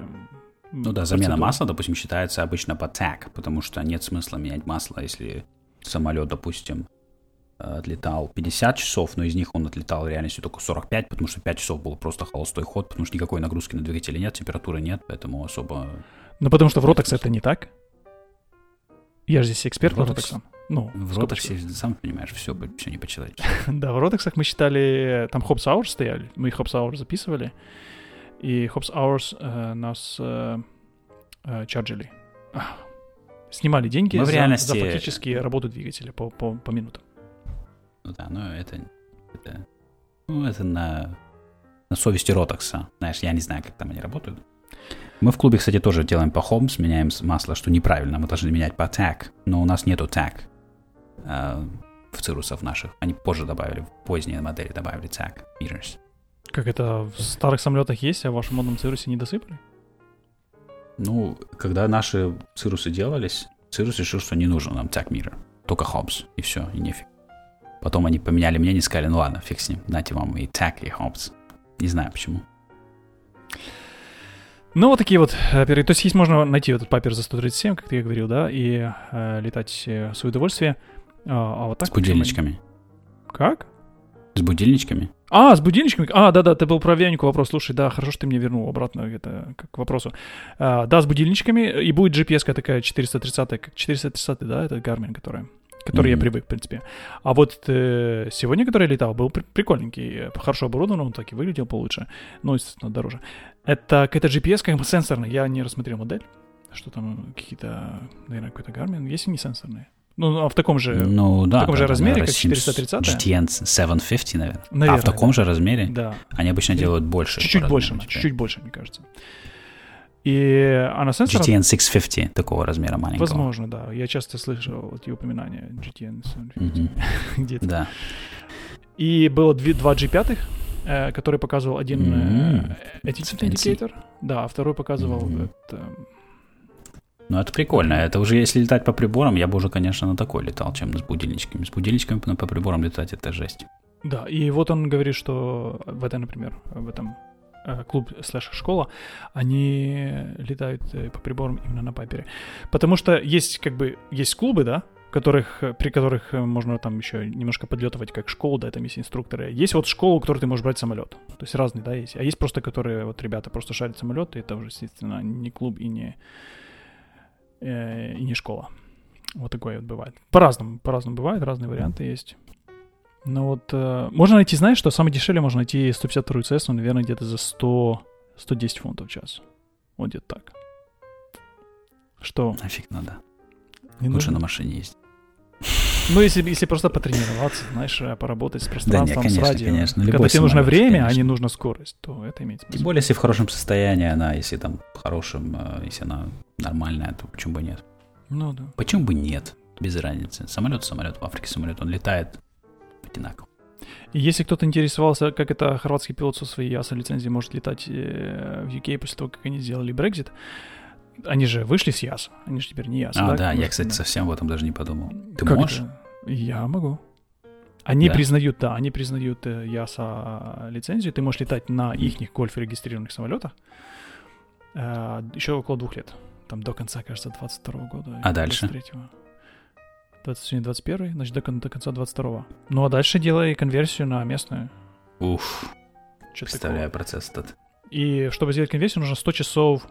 ну да, процедуры. Замена масла, допустим, считается обычно по так, потому что нет смысла менять масло, если самолет, допустим, отлетал пятьдесят часов, но из них он отлетал в реальности только сорок пять, потому что пять часов был просто холостой ход, потому что никакой нагрузки на двигатели нет, температуры нет, поэтому особо... Ну потому что в Ротекс это не так. Я же здесь эксперт по Ротексам. Ну, в Ротексе, сам понимаешь, все, все не по-человечески. Да, в Ротексах мы считали, там Hobbs Hours стояли, мы Hobbs Hours записывали, и Hobbs Hours э, нас э, э, чарджили. Ах, снимали деньги за, реальности... за фактически работу двигателя по, по, по минутам. Ну да, ну это, это, ну, это на, на совести Ротекса. Знаешь, я не знаю, как там они работают. Мы в клубе, кстати, тоже делаем по Hobbs, меняем масло, что неправильно, мы должны менять по так, но у нас нету так. В Cirrus'ах наших. Они позже добавили, в поздней модели добавили так, meters. Как это в старых самолетах есть, а в вашем модном Cirrus'е не досыпали? Ну, когда наши Cirrus'ы делались, Cirrus решил, что не нужен нам так mirror, только Hobbs, и все, и нефиг. Потом они поменяли мнение и сказали, ну ладно, фиг с ним, дайте вам и так, и Hobbs. Не знаю почему. Ну, вот такие вот оперы. То есть есть можно найти этот Piper за сто тридцать семь, как я говорил, да, и э, летать в свое удовольствие. А, а вот так с будильничками. Мы... Как? С будильничками. А, с будильничками. А, да-да, ты был про Веньку вопрос. Слушай, да, хорошо, что ты мне вернул обратно это к вопросу. А, да, с будильничками. И будет джи пи эс-ка такая четыреста тридцать, четыреста тридцать, да, это Garmin, которая, который mm-hmm. я привык, в принципе. А вот э, сегодня, который я летал, был при- прикольненький, хорошо оборудован, он так и выглядел получше, ну, естественно, дороже. Это какая-то джи пи эс-ка сенсорная, я не рассмотрел модель, что там какие-то, наверное, какой-то Garmin, есть и не сенсорные. Ну, а в таком же, ну, да, в таком да, же да, размере, да, как четыреста тридцать. джи ти эн семьсот пятьдесят, наверное. наверное. А в таком же размере? Да. Они обычно Или делают больше. Чуть-чуть больше, теперь. чуть-чуть больше, мне кажется. И она сенсорная... джи ти эн шестьсот пятьдесят такого размера маленького. Возможно, да. Я часто слышал эти упоминания джи ти эн семьсот пятьдесят. Где-то. Да. И было два джи пять, который показывал один индикатор. Да, а второй показывал... Ну, это прикольно. Это уже если летать по приборам, я бы уже, конечно, на такой летал, чем с будильничками. С будильничками по приборам летать — это жесть. Да, и вот он говорит, что в этом, например, в этом клуб слэш школа, они летают по приборам именно на Пайпере. Потому что есть как бы, есть клубы, да, которых, при которых можно там еще немножко подлетывать, как школу, да, там есть инструкторы. Есть вот школа, у которой ты можешь брать самолет. То есть разные, да, есть. А есть просто, которые вот ребята просто шарят самолет, и это уже, естественно, не клуб и не... и не школа. Вот такое вот бывает. По-разному, по-разному бывает, разные варианты есть. Но вот э, можно найти, знаешь, что самое дешевле можно найти сто пятьдесят вторую Cessna, наверное, где-то за сто, сто десять фунтов в час. Вот где-то так. Что? Нафиг надо. Не Лучше нужно? На машине ездить. Ну, если, если просто потренироваться, знаешь, поработать с пространством, да, не, конечно, с радио. Конечно. Когда тебе нужно время, конечно, а не нужно скорость, то это имеет смысл. Тем более, если в хорошем состоянии она, если там в хорошем, если она нормальная, то почему бы нет? Ну да. Почему бы нет? Без разницы. Самолет, самолет, в Африке самолет, он летает одинаково. И если кто-то интересовался, как это хорватский пилот со своей и эй эс эй лицензией может летать в ю кей после того, как они сделали Brexit, они же вышли с и эй эс эй, они же теперь не и эй эс эй. А, да, да, я, кстати, да, совсем об этом даже не подумал. Ты как можешь? Это? Я могу. Они да. признают, да, они признают и эй эс эй лицензию, ты можешь летать на их гольф-регистрированных самолетах еще около двух лет. Там до конца, кажется, двадцать второго года. А дальше? двадцать третьего. двадцать первый, значит, до, до конца двадцать второго. Ну, а дальше делай конверсию на местную. Уф. Что представляю такого? Процесс этот. И чтобы сделать конверсию, нужно сто часов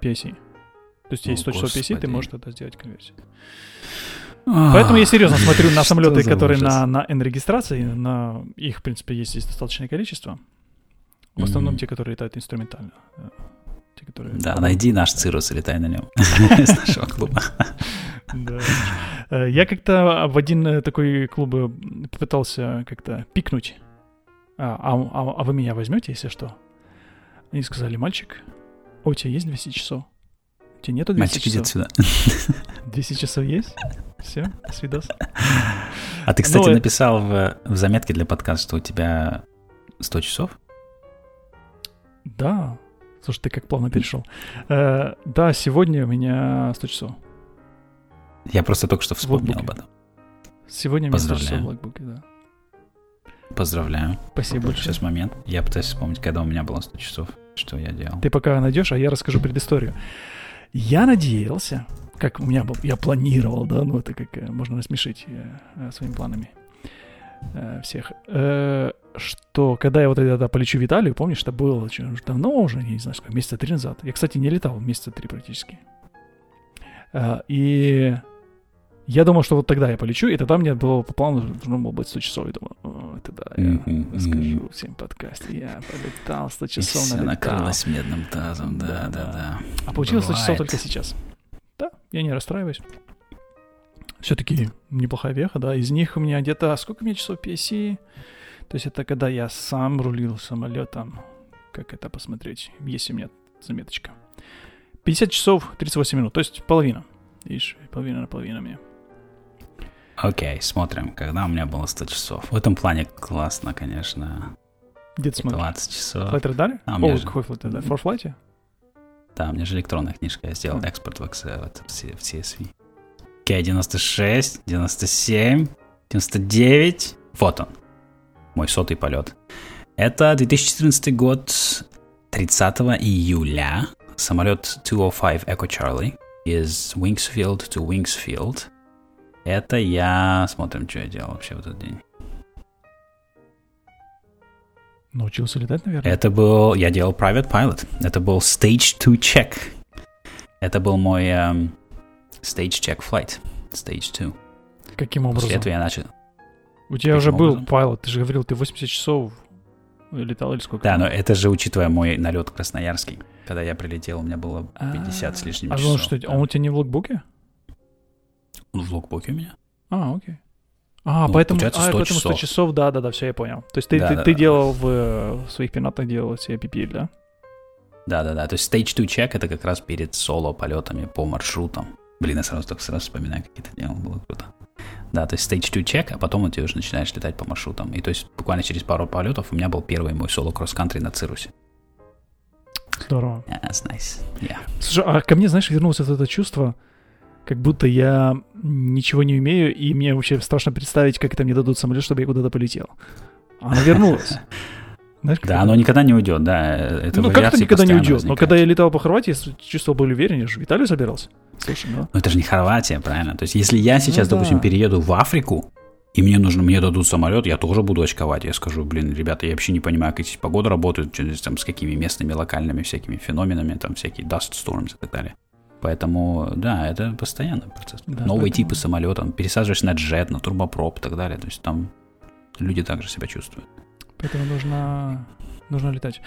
пи ай си. То есть, есть сто часов пи ай си, ты можешь тогда сделать конверсию. А, Поэтому я серьезно смотрю на самолеты, которые на, на N-регистрации. На их, в принципе, есть, есть достаточное количество. В основном mm-hmm. те, которые летают инструментально. Те, которые... Да, найди наш Cirrus и летай на нем. С нашего клуба. Да. Я как-то в один такой клуб попытался как-то пикнуть. А, а, а вы меня возьмете, если что? Они сказали: мальчик, у тебя есть двести часов? У тебя нету двести часов? Мальчик, идет сюда. двести часов есть? Все, свидос. А ты, кстати, Но написал это... в, в заметке для подкаста, что у тебя сто часов? Да. Слушай, ты как плавно перешел. Э, да, сегодня у меня сто часов. Я просто только что вспомнил об этом. Сегодня мне сто часов в логбуке, да. Поздравляю. Спасибо большое. Сейчас момент. Я пытаюсь вспомнить, когда у меня было сто часов, что я делал. Ты пока найдешь, а я расскажу предысторию. Я надеялся, как у меня был, я планировал, да, ну это как можно насмешить э, своими планами э, всех, э, что когда я вот тогда полечу в Италию, помнишь, это было очень давно уже, я не знаю, сколько, месяца три назад. Я, кстати, не летал месяца три практически. Э, и... Я думал, что вот тогда я полечу, и тогда мне было по плану должно было быть сто часов. Я думал, тогда я расскажу всем подкасте. Я полетал, сто часов налетал. И все накрылось медным тазом, да-да-да. А получилось сто часов только сейчас. Да, я не расстраиваюсь. Все-таки неплохая веха, да. Из них у меня где-то... Сколько у меня часов пи эс си? То есть это когда я сам рулил самолетом. Как это посмотреть? Есть у меня заметочка. пятьдесят часов тридцать восемь минут, то есть половина. Видишь, половина на половину мне. Окей, okay, смотрим, когда у меня было сто часов. В этом плане классно, конечно. Где ты смотришь? двадцать часов. Флайтрадар? А, О, какой флайтрадар? В форфлайте? Да, у меня же электронная книжка. Я сделал mm. экспорт в, в, в си эс ви. Окей, okay, девяносто шесть, девяносто семь, девяносто девять. Вот он. Мой сотый полет. Это две тысячи четырнадцатый год, тридцатого июля. Самолет двести пять Echo Charlie из Wingfield to Wingfield. Это я... Смотрим, что я делал вообще в этот день. Научился летать, наверное? Это был... Я делал private pilot. Это был Stage два check. Это был мой um, Stage check flight. Stage два. Каким образом? После этого я начал... У тебя Каким уже образом? Был pilot. Ты же говорил, ты восемьдесят часов летал или сколько? Да, но это же учитывая мой налет красноярский. Когда я прилетел, у меня было пятьдесят с лишним часов. А он что, он у тебя не в логбуке? В логбуке у меня. А, окей. А, ну, поэтому, а поэтому сто часов, да-да-да, все, я понял. То есть ты, да, ты, да, ты да, делал в, в своих пенатах, делал себе пи пи эль, да? Да-да-да, то есть Stage два check — это как раз перед соло-полетами по маршрутам. Блин, я сразу только сразу вспоминаю, как это делал, было круто. Да, то есть Stage два check, а потом ты уже начинаешь летать по маршрутам. И то есть буквально через пару полетов у меня был первый мой соло-кросс-кантри на Цирусе. Здорово. Yeah, that's nice. Yeah. Слушай, а ко мне, знаешь, вернулось вот это чувство... Как будто я ничего не умею, и мне вообще страшно представить, как это мне дадут самолет, чтобы я куда-то полетел. Она вернулась. Знаешь, да, это? Оно никогда не уйдет, да. Это ну как-то никогда не уйдет. Возникает. Но когда я летал по Хорватии, я чувствовал, был уверен, я же в Италию собирался. Слушай, ну... ну это же не Хорватия, правильно? То есть если я сейчас, ну, да. допустим, перееду в Африку, и мне нужно, мне дадут самолет, я тоже буду очковать. Я скажу, блин, ребята, я вообще не понимаю, как эти погоды работают, там, с какими местными, локальными всякими феноменами, там всякие dust storms и так далее. Поэтому, да, это постоянный процесс. Да, Новые поэтому... типы самолета, пересаживаешься на джет, на турбопроп и так далее. То есть там люди также себя чувствуют. Поэтому нужно, нужно летать.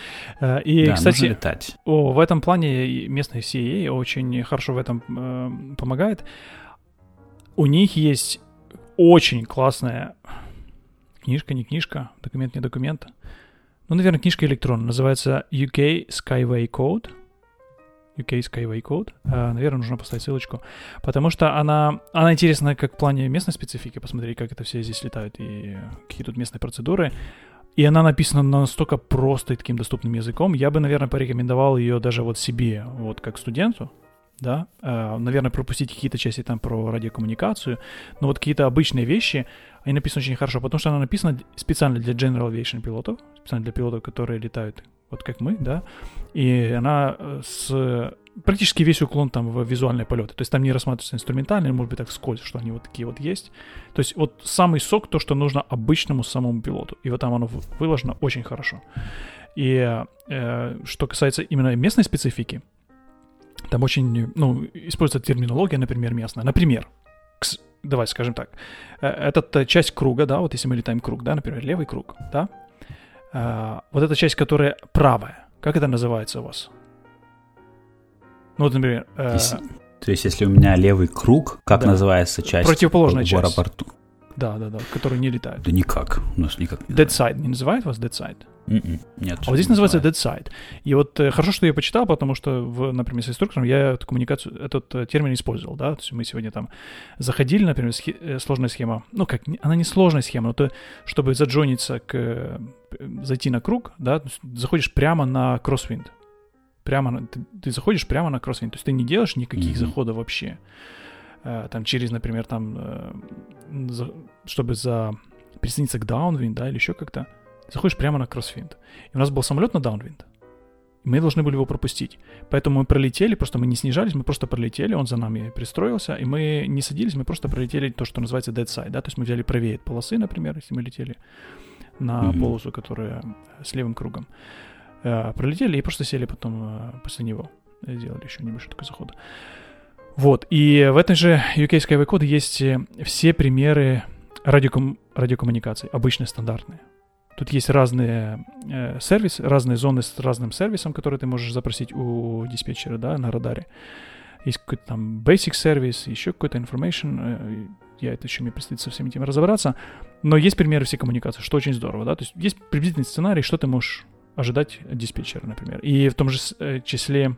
И, да, кстати, нужно летать. О, в этом плане местные си и эй очень хорошо в этом э, помогает. У них есть очень классная книжка, не книжка, документ не документ. Ну, наверное, книжка электронная. Называется ю кей Skyway Code. ю кей Skyway Code. Uh, наверное, нужно поставить ссылочку. Потому что она, она интересна как в плане местной специфики. Посмотреть, как это все здесь летают и какие тут местные процедуры. И она написана настолько просто и таким доступным языком. Я бы, наверное, порекомендовал ее даже вот себе, вот как студенту. Да, uh, наверное, пропустить какие-то части там про радиокоммуникацию, но вот какие-то обычные вещи, они написаны очень хорошо, потому что она написана специально для General Aviation пилотов, специально для пилотов, которые летают вот как мы, да, и она с практически весь уклон там в визуальные полеты, то есть там не рассматриваются инструментальные, может быть так вскользь, что они вот такие вот есть, то есть вот самый сок, то, что нужно обычному самому пилоту, и вот там оно выложено очень хорошо. И э, что касается именно местной специфики, там очень, ну, используется терминология, например, местная. Например, кс, давай скажем так, эта часть круга, да, вот если мы летаем круг, да, например, левый круг, да, э, вот эта часть, которая правая, как это называется у вас? Ну, вот, например... Э, если, то есть, если у меня левый круг, как да, называется часть? Противоположная часть. В аэропорту. Да, да, да, которые не летают. Да никак, у нас никак не Dead Side, не называют вас Dead Side? Mm-mm. Нет. А вот здесь не называется Dead Side. И вот э, хорошо, что я почитал, потому что, в, например, с инструктором я эту коммуникацию, этот э, термин использовал, да, то есть мы сегодня там заходили, например, схи- э, сложная схема, ну как, она не сложная схема, но то, чтобы заджониться, к, э, зайти на круг, да, заходишь прямо на кроссвинд, прямо, на, ты, ты заходишь прямо на кроссвинд, то есть ты не делаешь никаких mm-hmm. заходов вообще. Там через, например, там, чтобы за, присоединиться к downwind, да, или еще как-то, заходишь прямо на crosswind. И у нас был самолет на downwind, и мы должны были его пропустить. Поэтому мы пролетели, просто мы не снижались, мы просто пролетели, он за нами пристроился, и мы не садились, мы просто пролетели то, что называется dead side, да, то есть мы взяли правее от полосы, например, если мы летели на mm-hmm. полосу, которая с левым кругом. Пролетели и просто сели потом после него. Сделали еще небольшой такой заход. Вот, и в этой же ю кей Skyway Code есть все примеры радиоком... радиокоммуникаций, обычные, стандартные. Тут есть разные э, сервисы, разные зоны с разным сервисом, который ты можешь запросить у диспетчера, да, на радаре. Есть какой-то там basic сервис, еще какой-то information, э, я это еще мне предстоит со всем этим разобраться. Но есть примеры всей коммуникации, что очень здорово, да, то есть есть приблизительный сценарий, что ты можешь ожидать от диспетчера, например. И в том же э, числе...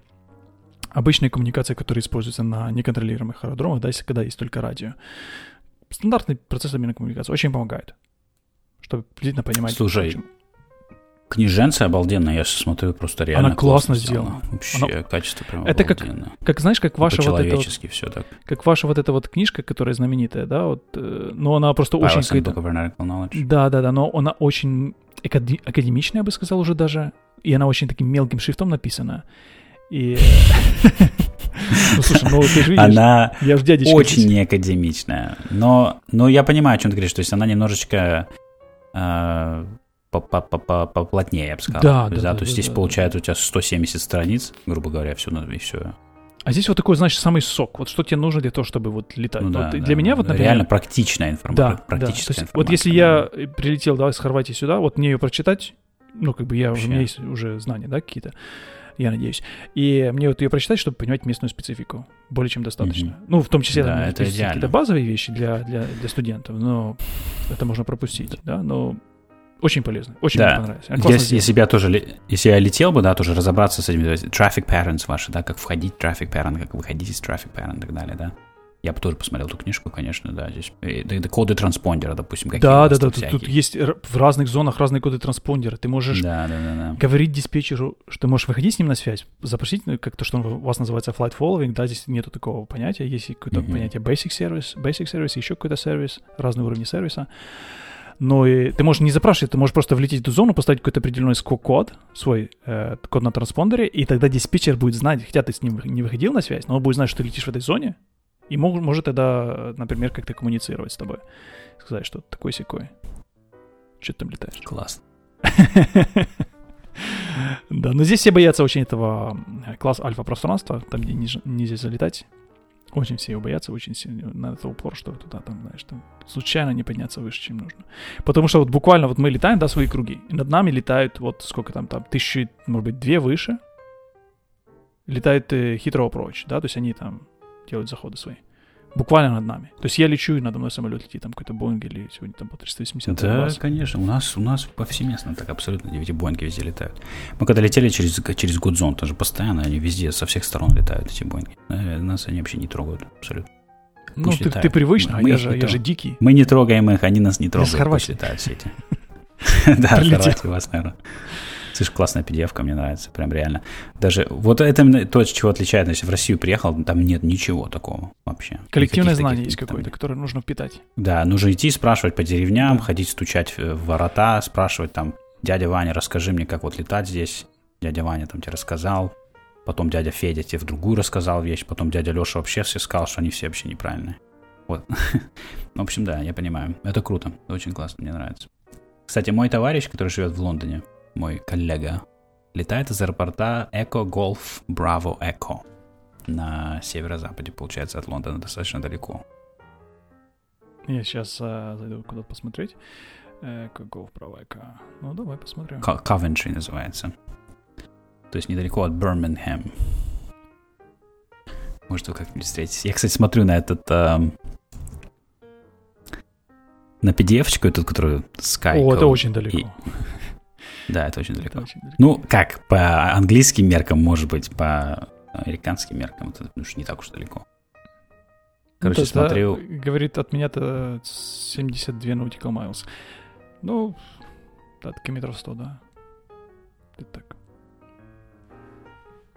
Обычные коммуникации, которые используются на неконтролируемых аэродромах, да, если когда есть только радио. Стандартный процесс обмена коммуникации очень помогает, чтобы приблизительно понимать... Слушай, книженция обалденная, я смотрю, просто реально... Она классно, классно сделана. Вообще, Она... качество прям это обалденное. Как, как, знаешь, как ваша вот эта... вот, все так. Как ваша вот эта вот книжка, которая знаменитая, да, вот... Э, но она просто I очень... Да-да-да, но она очень акади... академичная, я бы сказал, уже даже, и она очень таким мелким шрифтом написана. И... ну, слушай, ну, ты же видишь, она я же дядечка очень здесь. Неакадемичная, но, но я понимаю, о чем ты говоришь, то есть она немножечко э, поплотнее, я бы сказал. Да, то есть, да, да, да, то есть да, здесь да, получается да. У тебя сто семьдесят страниц, грубо говоря, все, и все. А здесь вот такой, значит, самый сок, вот что тебе нужно для того, чтобы вот летать. Ну, да, вот да, для да, меня вот, например... Реально практичная информация. Да, практическая да. Информация. Вот если я прилетел, давай, с Хорватии сюда, вот мне ее прочитать, ну, как бы я, у меня есть уже знания, да, какие-то. Я надеюсь. И мне вот ее прочитать, чтобы понимать местную специфику. Более чем достаточно. Mm-hmm. Ну, в том числе да, там, это какие-то базовые вещи для, для, для студентов, но это можно пропустить, да, но очень полезно, очень да. Мне понравилось. Я, если, я тоже, если я летел бы, да, тоже разобраться с этими traffic patterns ваши, да, как входить в traffic pattern, как выходить из traffic pattern и так далее, да. Я бы тоже посмотрел эту книжку, конечно, да, здесь. И, да, и коды транспондера, допустим, какие-то. Да, да, да, тут, тут есть в разных зонах разные коды транспондера. Ты можешь да, да, да, да. говорить диспетчеру, что ты можешь выходить с ним на связь, запросить, как то, что у вас называется flight following, да, здесь нету такого понятия, есть какое-то mm-hmm. понятие basic service, basic service, еще какой-то сервис, разные уровни сервиса. Но и ты можешь не запрашивать, ты можешь просто влететь в эту зону, поставить какой-то определенный скок-код, свой э, код на транспондере, и тогда диспетчер будет знать, хотя ты с ним не выходил на связь, но он будет знать, что ты летишь в этой зоне, и мог, может тогда, например, как-то коммуницировать с тобой. Сказать, что такой-сякой. Че ты там летаешь? Класс. Да, но здесь все боятся очень этого класс альфа-пространства, там, где нельзя залетать. Очень все его боятся, очень сильно на это упор, что туда, там, знаешь, там случайно не подняться выше, чем нужно. Потому что вот буквально вот мы летаем, да, свои круги, и над нами летают вот сколько там, там, тысячи, может быть, две выше, летают хитро прочь, да, то есть они там делают заходы свои. буквально над нами. То есть я лечу, и надо мной самолет летит, там какой-то Боинг или сегодня там по триста восемьдесят. Да, конечно, у нас, у нас повсеместно так абсолютно, эти Боинги везде летают. Мы когда летели через, через Гудзон, там же постоянно они везде со всех сторон летают, эти Боинги. Нас они вообще не трогают абсолютно. Ну, ты, ты привычно, а я же, я же дикий. Мы не трогаем их, они нас не трогают. Я пусть летают все эти. Да, Хорватия у вас, наверное. Слышь, классная пи ди эф-ка, мне нравится, прям реально. Даже вот это то, чего отличает, если в Россию приехал, там нет ничего такого вообще. Коллективное знание есть какое-то, которое нужно впитать. Да, нужно идти, спрашивать по деревням, ходить стучать в ворота, спрашивать там, дядя Ваня, расскажи мне, как вот летать здесь. Дядя Ваня там тебе рассказал. Потом дядя Федя тебе в другую рассказал вещь, потом дядя Леша вообще все сказал, что они все вообще неправильные. Вот. В общем, да, я понимаю. Это круто, очень классно, мне нравится. Кстати, мой товарищ, который живет в Лондоне, мой коллега, летает из аэропорта Эко Гольф Браво Эко на северо-западе, получается, от Лондона достаточно далеко. Я сейчас uh, зайду куда-то посмотреть. Эко Гольф Браво Эко. Ну, давай посмотрим. Ковентри называется. То есть недалеко от Бирмингема. Может, вы как-нибудь встретитесь. Я, кстати, смотрю на этот... Э, на пи ди эф-очку эту, которую Sky... О, это очень далеко. И... Да, это очень далеко. Это очень далеко. Ну, как, по английским меркам, может быть, по американским меркам, это не так уж далеко. Короче, ну, то, смотрю... Да, говорит, от меня-то семьдесят два nautical miles. Ну, да, таки метров сто, да. Это так.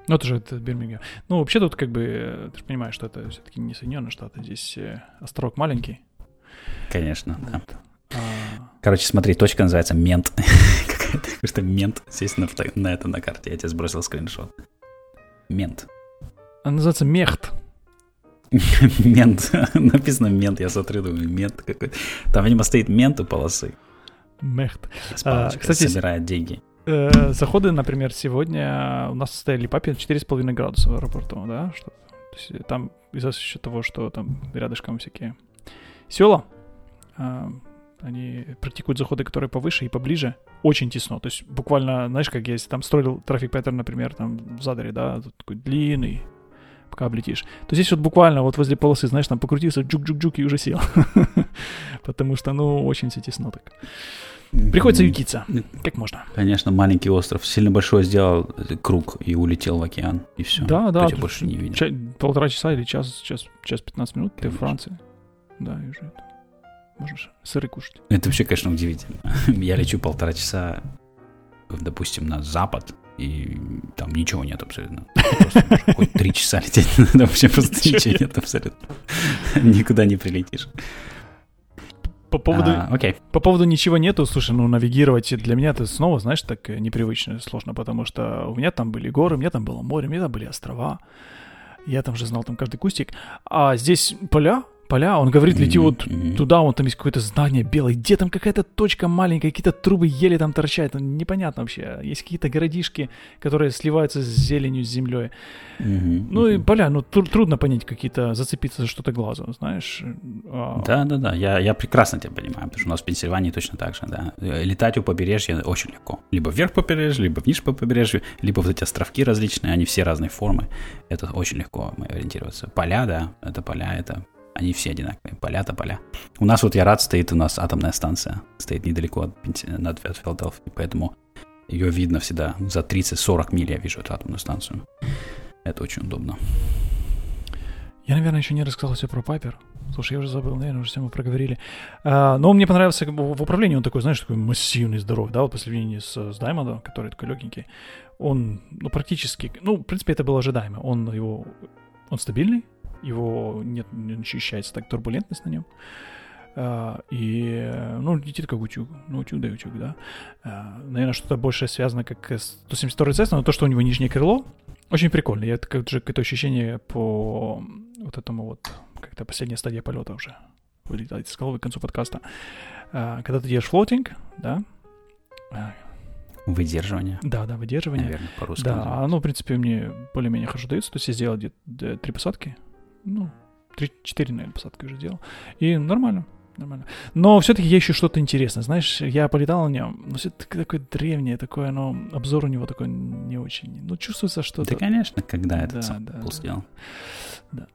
Ну, это же это Бирмингем. Ну, вообще тут как бы, ты же понимаешь, что это все-таки не Соединенные Штаты. Здесь острог маленький. Конечно, вот. Да. А... Короче, смотри, точка называется Мент. Какая-то, что Мент. Здесь на, на этом на карте. Я тебе сбросил скриншот. Мент. Она называется Мехт. Мент. Написано Мент. Я смотрю, думаю, Мент какой-то. Там, видимо, стоит Мент у полосы. Мехт. А, кстати, собирает деньги. Заходы, например, сегодня у нас состояли папе четыре с половиной градуса в аэропорту, да? Что, то есть, там из-за счета того, что там рядышком всякие села, э, они практикуют заходы, которые повыше и поближе, очень тесно. То есть буквально, знаешь, как если там строил трафик паттерн, например, там в Задоре, да, тут такой длинный, пока облетишь. То здесь вот буквально вот возле полосы, знаешь, там покрутился, джук-джук-джук и уже сел. Потому что, ну, очень все тесно так. Приходится ютиться, как можно. Конечно, маленький остров. Сильно большой сделал круг и улетел в океан, и все. Да, да. Ты больше не видел. Ча- полтора часа или час, час, час пятнадцать минут, конечно. Ты в Франции. Да, и уже это. Можешь сыры кушать. Это вообще, конечно, удивительно. Я лечу полтора часа, допустим, на запад, и там ничего нет абсолютно. Просто хоть три часа лететь, там вообще просто ничего нет абсолютно. Никуда не прилетишь. По поводу, а, okay. по поводу ничего нету, слушай, ну навигировать для меня это снова, знаешь, так непривычно, сложно, потому что у меня там были горы, у меня там было море, у меня там были острова, я там же знал там каждый кустик, а здесь поля, поля, он говорит, лети mm-hmm. вот mm-hmm. туда, вон там есть какое-то здание белое, где там какая-то точка маленькая, какие-то трубы еле там торчат, непонятно вообще, есть какие-то городишки, которые сливаются с зеленью, с землей, mm-hmm. ну и поля, ну тру- трудно понять какие-то, зацепиться за что-то глазом, знаешь. Да-да-да, я, я прекрасно тебя понимаю, потому что у нас в Пенсильвании точно так же, да. Летать у побережья очень легко, либо вверх по побережью, либо вниз по побережью, либо вот эти островки различные, они все разные формы, это очень легко ориентироваться. Поля, да, это поля, это... Они все одинаковые, поля-то поля. У нас вот я рад, стоит у нас атомная станция, стоит недалеко от, от Филадельфии, поэтому ее видно всегда. За тридцать-сорок миль я вижу эту атомную станцию. Это очень удобно. Я, наверное, еще не рассказал все про Пайпер. Слушай, я уже забыл, наверное, уже все мы проговорили. А, но он мне понравился в управлении, он такой, знаешь, такой массивный, здоровый, да, вот по сравнению с, с Даймондом, который такой легенький. Он, ну, практически, ну, в принципе, это было ожидаемо. Он его, он стабильный. Его нет, не ощущается так турбулентность на нем. А, и, ну, летит как утюг. Ну, утюг да утюг, да. А, наверное, что-то больше связано как с сто семьдесят второй Cessna, но то, что у него нижнее крыло, очень прикольно. Я, это как же какое-то ощущение по вот этому вот, как-то последняя стадия полета уже вылетает из головы к концу подкаста. А, когда ты делаешь флотинг, да, выдерживание. Да, да, выдерживание. Наверное, по-русски. Да, оно, в принципе, мне более-менее хорошо дается. То есть я сделал где-то три посадки. Ну, три-четыре, наверное, посадки уже делал. И нормально, нормально. Но все-таки я ищу что-то интересное. Знаешь, я полетал на нем, но все-таки такое древнее, такое, но обзор у него такой не очень. Ну, чувствуется что-то. Да, конечно, когда этот сам был сделал. Да.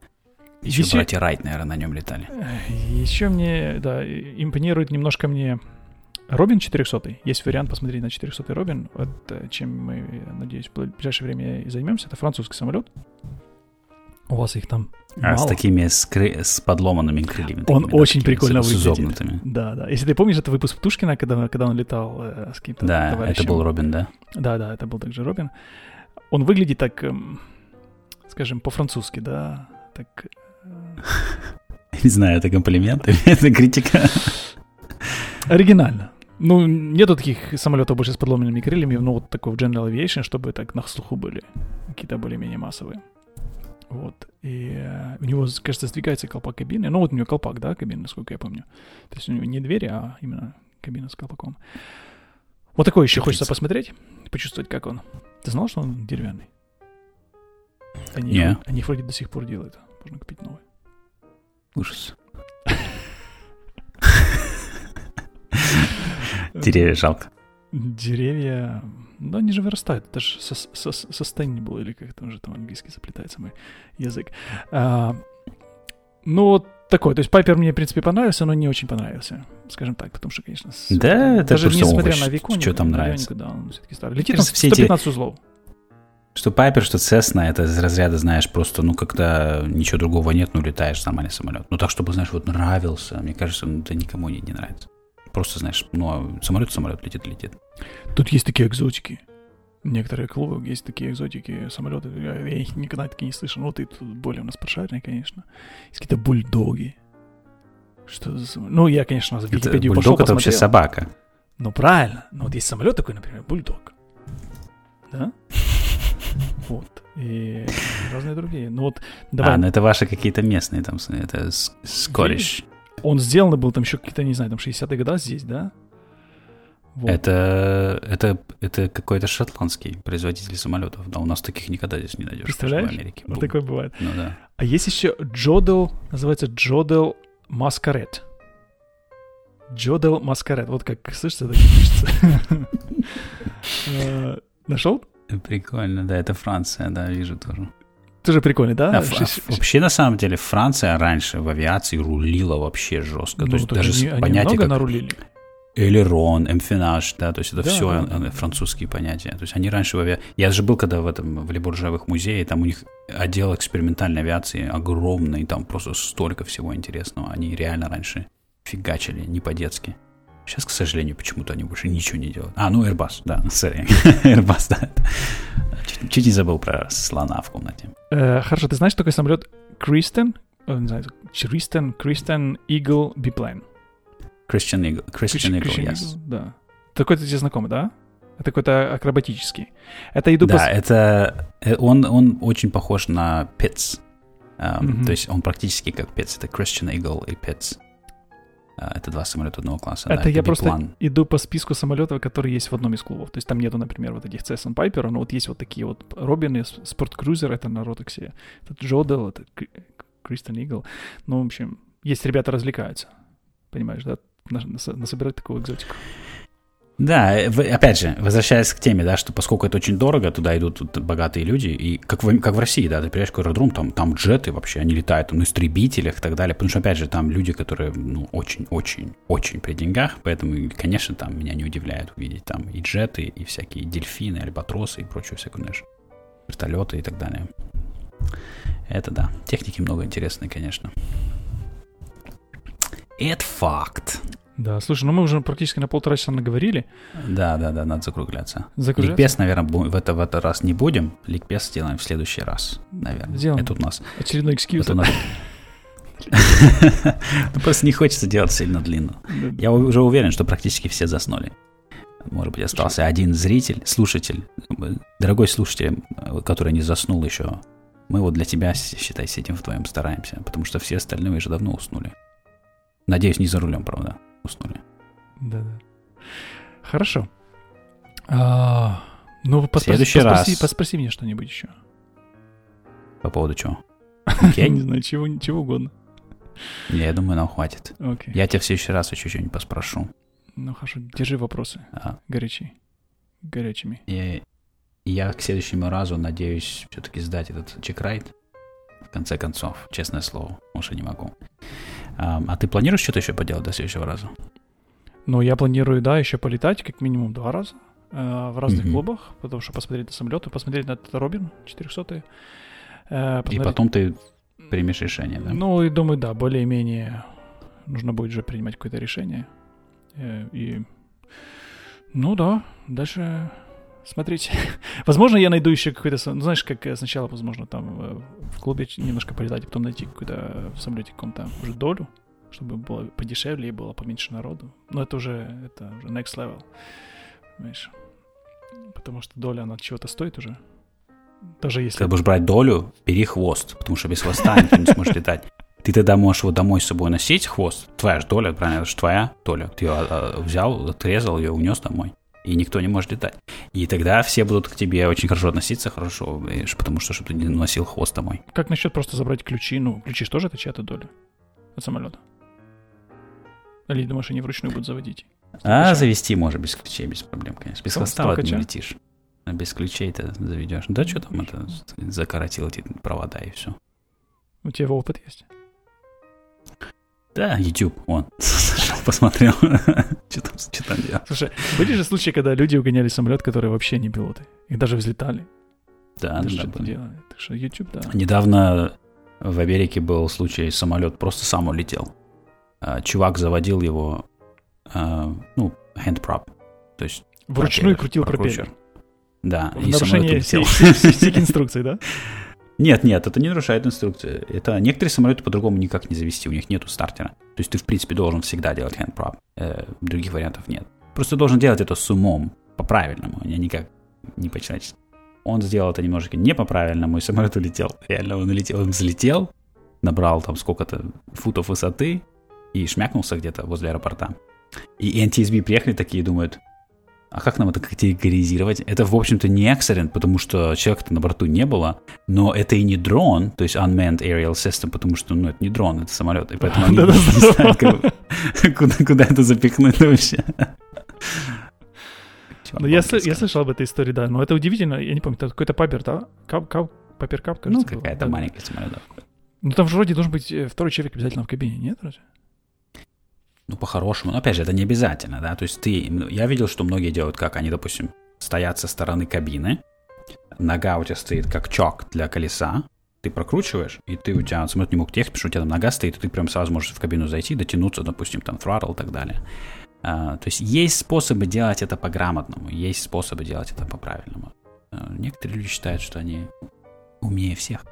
Еще, еще братья Райт, наверное, на нем летали. Еще мне, да, импонирует немножко мне Робин четыреста. Есть вариант посмотреть на четырехсотый Робин. Вот чем мы, надеюсь, в ближайшее время и займемся. Это французский самолет. У вас их там а, мало. С такими, с, кры... с подломанными крыльями. Он такими, очень да, прикольно выглядит. С изогнутыми. Да, да. Если ты помнишь, это выпуск Птушкина, когда, когда он летал э, с каким-то да, товарищем. Это был Робин, да? Да, да, это был также Робин. Он выглядит так, эм, скажем, по-французски, да? Так... Не знаю, это комплимент или это критика? Оригинально. Ну, нету таких самолетов больше с подломанными крыльями, но вот такой в General Aviation, чтобы так на слуху были. Какие-то более-менее массовые. Вот. И э, у него, кажется, сдвигается колпак кабины. Ну, вот у него колпак, да, кабины, насколько я помню. То есть у него не двери, а именно кабина с колпаком. Вот такой еще хочется посмотреть, почувствовать, как он. Ты знал, что он деревянный? Они, yeah. они вроде до сих пор делают. Можно купить новый. Ужас. Деревья жалко. Деревья... Ну, они же вырастают. Это же sustainable, или как там же там английский заплетается мой язык. А, ну, вот такой. То есть Пайпер мне, в принципе, понравился, но не очень понравился. Скажем так, потому что, конечно... С... Да, даже это несмотря на Виконик, что там нравится. Да, он все-таки старый. Летит он сто пятнадцать эти... узлов. Что Пайпер, что Cessna, это из разряда, знаешь, просто, ну, когда ничего другого нет, ну, летаешь сам, а не самолет. Ну, так, чтобы, знаешь, вот нравился. Мне кажется, ну, это никому не, не нравится. Просто, знаешь, ну, самолет, самолет летит, летит. Тут есть такие экзотики. Некоторые клубы есть такие экзотики, самолеты. Я их никогда такие не слышал. Ну, ты тут более у нас прошаренный, конечно. Есть какие-то бульдоги. Что за самолет? Ну, я, конечно, за Википедию пошел, посмотрел. Бульдог — это вообще собака. Ну, правильно. Ну, вот есть самолет такой, например, бульдог. Да? Вот. И разные другие. Ну, вот, давай. А, ну это ваши какие-то местные там, это скориш. Он сделан был там еще какие-то, не знаю, там шестидесятые годы здесь, да? Вот. Это, это, это какой-то шотландский производитель самолетов. Да, у нас таких никогда здесь не найдешь. Представляешь? В Америке. Вот был. Такое бывает. Ну, да. А есть еще Jodel, называется Jodel Masquerade. Jodel Masquerade. Вот как слышится, так и пишется. Нашел? Прикольно, да, это Франция, да, вижу тоже. Тоже прикольно, да? А, шесть, вообще, шесть. На самом деле, Франция раньше в авиации рулила вообще жестко. Ну, то есть даже они, с понятия, как нарулили. Элерон, эмфинаж, да, то есть это да, все да, французские да. понятия. То есть они раньше в авиации... Я же был когда в этом, в Лебуржевых музее, там у них отдел экспериментальной авиации огромный, там просто столько всего интересного. Они реально раньше фигачили, не по-детски. Сейчас, к сожалению, почему-то они больше ничего не делают. А, ну, Airbus, да, sorry. Airbus, да. Чуть, чуть не забыл про слона в комнате. Э, хорошо, ты знаешь такой самолет Christian? Не знаю, Christian, Christian Eagle Biplane. Christian Eagle, Christian Eagle, Christian Eagle yes. Да. Такой-то тебе знакомый, да? Это какой-то акробатический. Это иду да, по... это... Он, он очень похож на Питс. Um, mm-hmm. То есть он практически как Питс. Это Christian Eagle и Питс. Это два самолета одного класса. Это да, я это просто иду по списку самолетов, которые есть в одном из клубов. То есть там нету, например, вот этих Cessna Piper, но вот есть вот такие вот Робины, Спорткрузер, это на Ротексе, этот Jodel, это Christian Eagle. Ну, в общем, есть ребята развлекаются, понимаешь, да, насобирать такую экзотику. Да, опять же, возвращаясь к теме, да, что поскольку это очень дорого, туда идут богатые люди, и как в, как в России, да, ты приезжаешь к аэродрому, там, там джеты вообще, они летают там, на истребителях и так далее, потому что, опять же, там люди, которые, ну, очень-очень-очень при деньгах, поэтому, конечно, там меня не удивляет увидеть там и джеты, и всякие дельфины, альбатросы и прочую всякую, знаешь, вертолеты и так далее. Это да, техники много интересной, конечно. Это факт. Да, слушай, ну мы уже практически на полтора часа наговорили. Да, да, да, надо закругляться. закругляться. Ликбез, наверное, в этот, в этот раз не будем. Ликбез сделаем в следующий раз, наверное. Сделаем. Это у нас. Очередной экскьюз. Просто не хочется делать сильно длинно. Я уже уверен, что практически все заснули. Может быть, остался один зритель, слушатель. Дорогой слушатель, который не заснул еще. Мы вот для тебя, считай, с этим вдвоем стараемся. Потому что все остальные уже давно уснули. Надеюсь, не за рулем, правда. Уснули. Да-да. Хорошо. А, ну, поспро- в следующий поспро- раз. Поспро- поспроси меня что-нибудь еще. По поводу чего? Я не знаю, чего, чего угодно. Не, я думаю, нам хватит. Окей. Я тебя в следующий раз еще что-нибудь поспрошу. Ну, хорошо, держи вопросы. А. Горячие. Горячими. И я к следующему разу надеюсь все-таки сдать этот чекрайт. в конце концов, честное слово, уже не могу. А, а ты планируешь что-то еще поделать до следующего раза? Ну, я планирую, да, еще полетать как минимум два раза э, в разных mm-hmm. клубах, потому что посмотреть на самолеты, посмотреть на этот Робин четыреста. Э, и потом ты примешь решение, да? Ну, и думаю, да, более-менее нужно будет уже принимать какое-то решение. Э, и, ну да, дальше... Смотрите. Возможно, я найду еще какой-то... Ну, знаешь, как сначала, возможно, там в клубе немножко полетать, а потом найти какую-то в самолете каком-то уже долю, чтобы было подешевле и было поменьше народу. Но это уже, это уже next level. Понимаешь? Потому что доля, она чего-то стоит уже. Даже если... Когда будешь брать долю, бери хвост, потому что без хвоста никто не сможешь летать. Ты тогда можешь его домой с собой носить, хвост. Твоя же доля, правильно, это же твоя доля. Ты ее взял, отрезал, ее унес домой. И никто не может летать. И тогда все будут к тебе очень хорошо относиться, хорошо, потому что, чтобы ты не носил хвост домой. Как насчет просто забрать ключи? Ну, ключи же тоже это чья-то доля от самолета. Или думаешь, они вручную будут заводить? А, ключа? Завести можно без ключей, без проблем, конечно. Без хвоста вот не летишь. А без ключей ты заведешь. Да что там это? Закоротил эти провода и все. У тебя опыт есть? Да, YouTube, он посмотрел, что там, что там делал. Слушай, были же случаи, когда люди угоняли самолет, которые вообще не пилоты, и даже взлетали. Да, да, да. Так что YouTube, да. Недавно в Америке был случай, самолет просто сам улетел. Чувак заводил его, ну, hand prop, то есть... Вручную крутил пропеллер. Да, и самолет улетел. Все инструкции, да? Нет, нет, это не нарушает инструкции. Это некоторые самолеты по-другому никак не завести, у них нету стартера. То есть ты, в принципе, должен всегда делать handprop. Э, других вариантов нет. Просто должен делать это с умом, по-правильному, а не как не по-человечески. Он сделал это немножко не по-правильному, и самолет улетел. Реально он улетел, он взлетел, набрал там сколько-то футов высоты и шмякнулся где-то возле аэропорта. И эн ти эс би приехали такие и думают... А как нам это категоризировать? Это, в общем-то, не accident, потому что человека-то на борту не было, но это и не дрон, то есть Unmanned Aerial System, потому что, ну, это не дрон, это самолет, и поэтому они не знают, куда это запихнуть вообще. Я слышал об этой истории, да, но это удивительно, я не помню, это какой-то Piper, да? Piper Cup, кажется. Ну, какая-то маленькая самолет. Ну, там вроде должен быть второй человек обязательно в кабине, нет, вроде? Ну, по-хорошему. Но, опять же, это не обязательно, да. То есть ты... Я видел, что многие делают как? Они, допустим, стоят со стороны кабины, нога у тебя стоит как чок для колеса, ты прокручиваешь, и ты у тебя... Смотри, не мог ехать, потому что у тебя там нога стоит, и ты прям сразу можешь в кабину зайти, дотянуться, допустим, там, throttle и так далее. А, то есть есть способы делать это по-грамотному, есть способы делать это по-правильному. А, некоторые люди считают, что они умнее всех.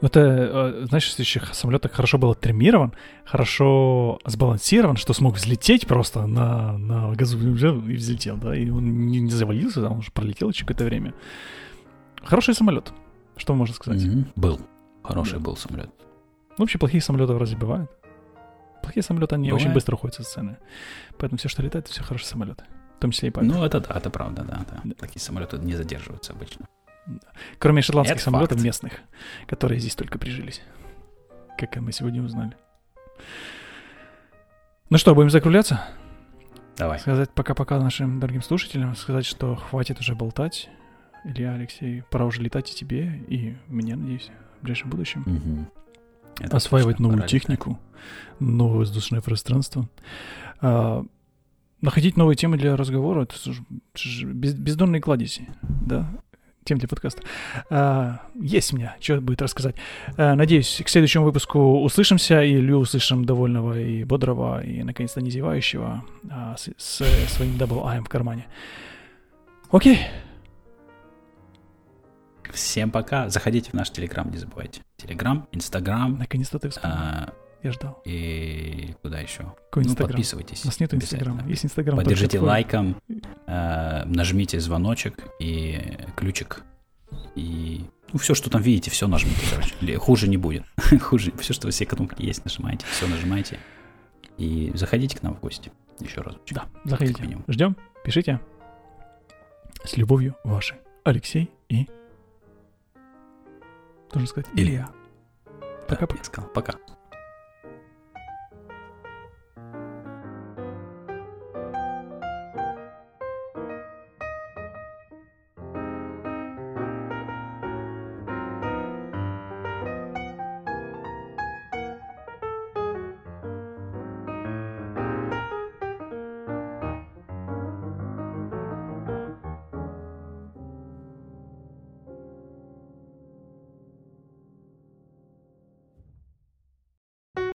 Это, знаешь, еще самолет так хорошо был оттримирован, хорошо сбалансирован, что смог взлететь просто на, на газу и взлетел, да, и он не, не завалился, да, он уже пролетел еще какое-то время. Хороший самолет, что можно сказать. Mm-hmm. Был. Хороший да. был самолет. Вообще плохие самолеты разве бывают? Плохие самолеты, они бывает. Очень быстро уходят со сцены. Поэтому все, что летает, это все хорошие самолеты. В том числе и Пайпер. Ну, это да, это правда, да, да. да. Такие самолеты не задерживаются обычно. Кроме шотландских это самолетов факт. Местных, которые здесь только прижились. Как мы сегодня узнали. Ну что, будем закругляться? Давай. Сказать пока-пока нашим дорогим слушателям. Сказать, что хватит уже болтать. Илья, Алексей, пора уже летать и тебе, и мне, надеюсь, в ближайшем будущем. Угу. Осваивать точно. Новую пора технику, летать. Новое воздушное пространство. А, находить новые темы для разговора. Это без, бездонные кладези, да? Тем для подкаста. Uh, есть у меня, что будет рассказать. Uh, надеюсь, к следующему выпуску услышимся, и Илью услышим довольного и бодрого, и, наконец-то, не зевающего uh, с, с, с своим Double-I в кармане. Окей. Okay. Всем пока. Заходите в наш Телеграм, не забывайте. Телеграм, Инстаграм. Наконец-то ты вспомнил. Uh, Я ждал. И куда еще? Какой Инстаграм? Ну, подписывайтесь. У нас нет Инстаграма. Есть Инстаграм. Поддержите лайком, э, нажмите звоночек и ключик. И ну, все, что там видите, все нажмите, короче. Хуже не будет. Хуже. Все, что все кнопки есть, нажимаете, все нажимаете. И заходите к нам в гости. Еще раз. Да, заходите. Ждем. Пишите. С любовью, ваши. Алексей и... Должен сказать Илья. Пока-пока. Пока.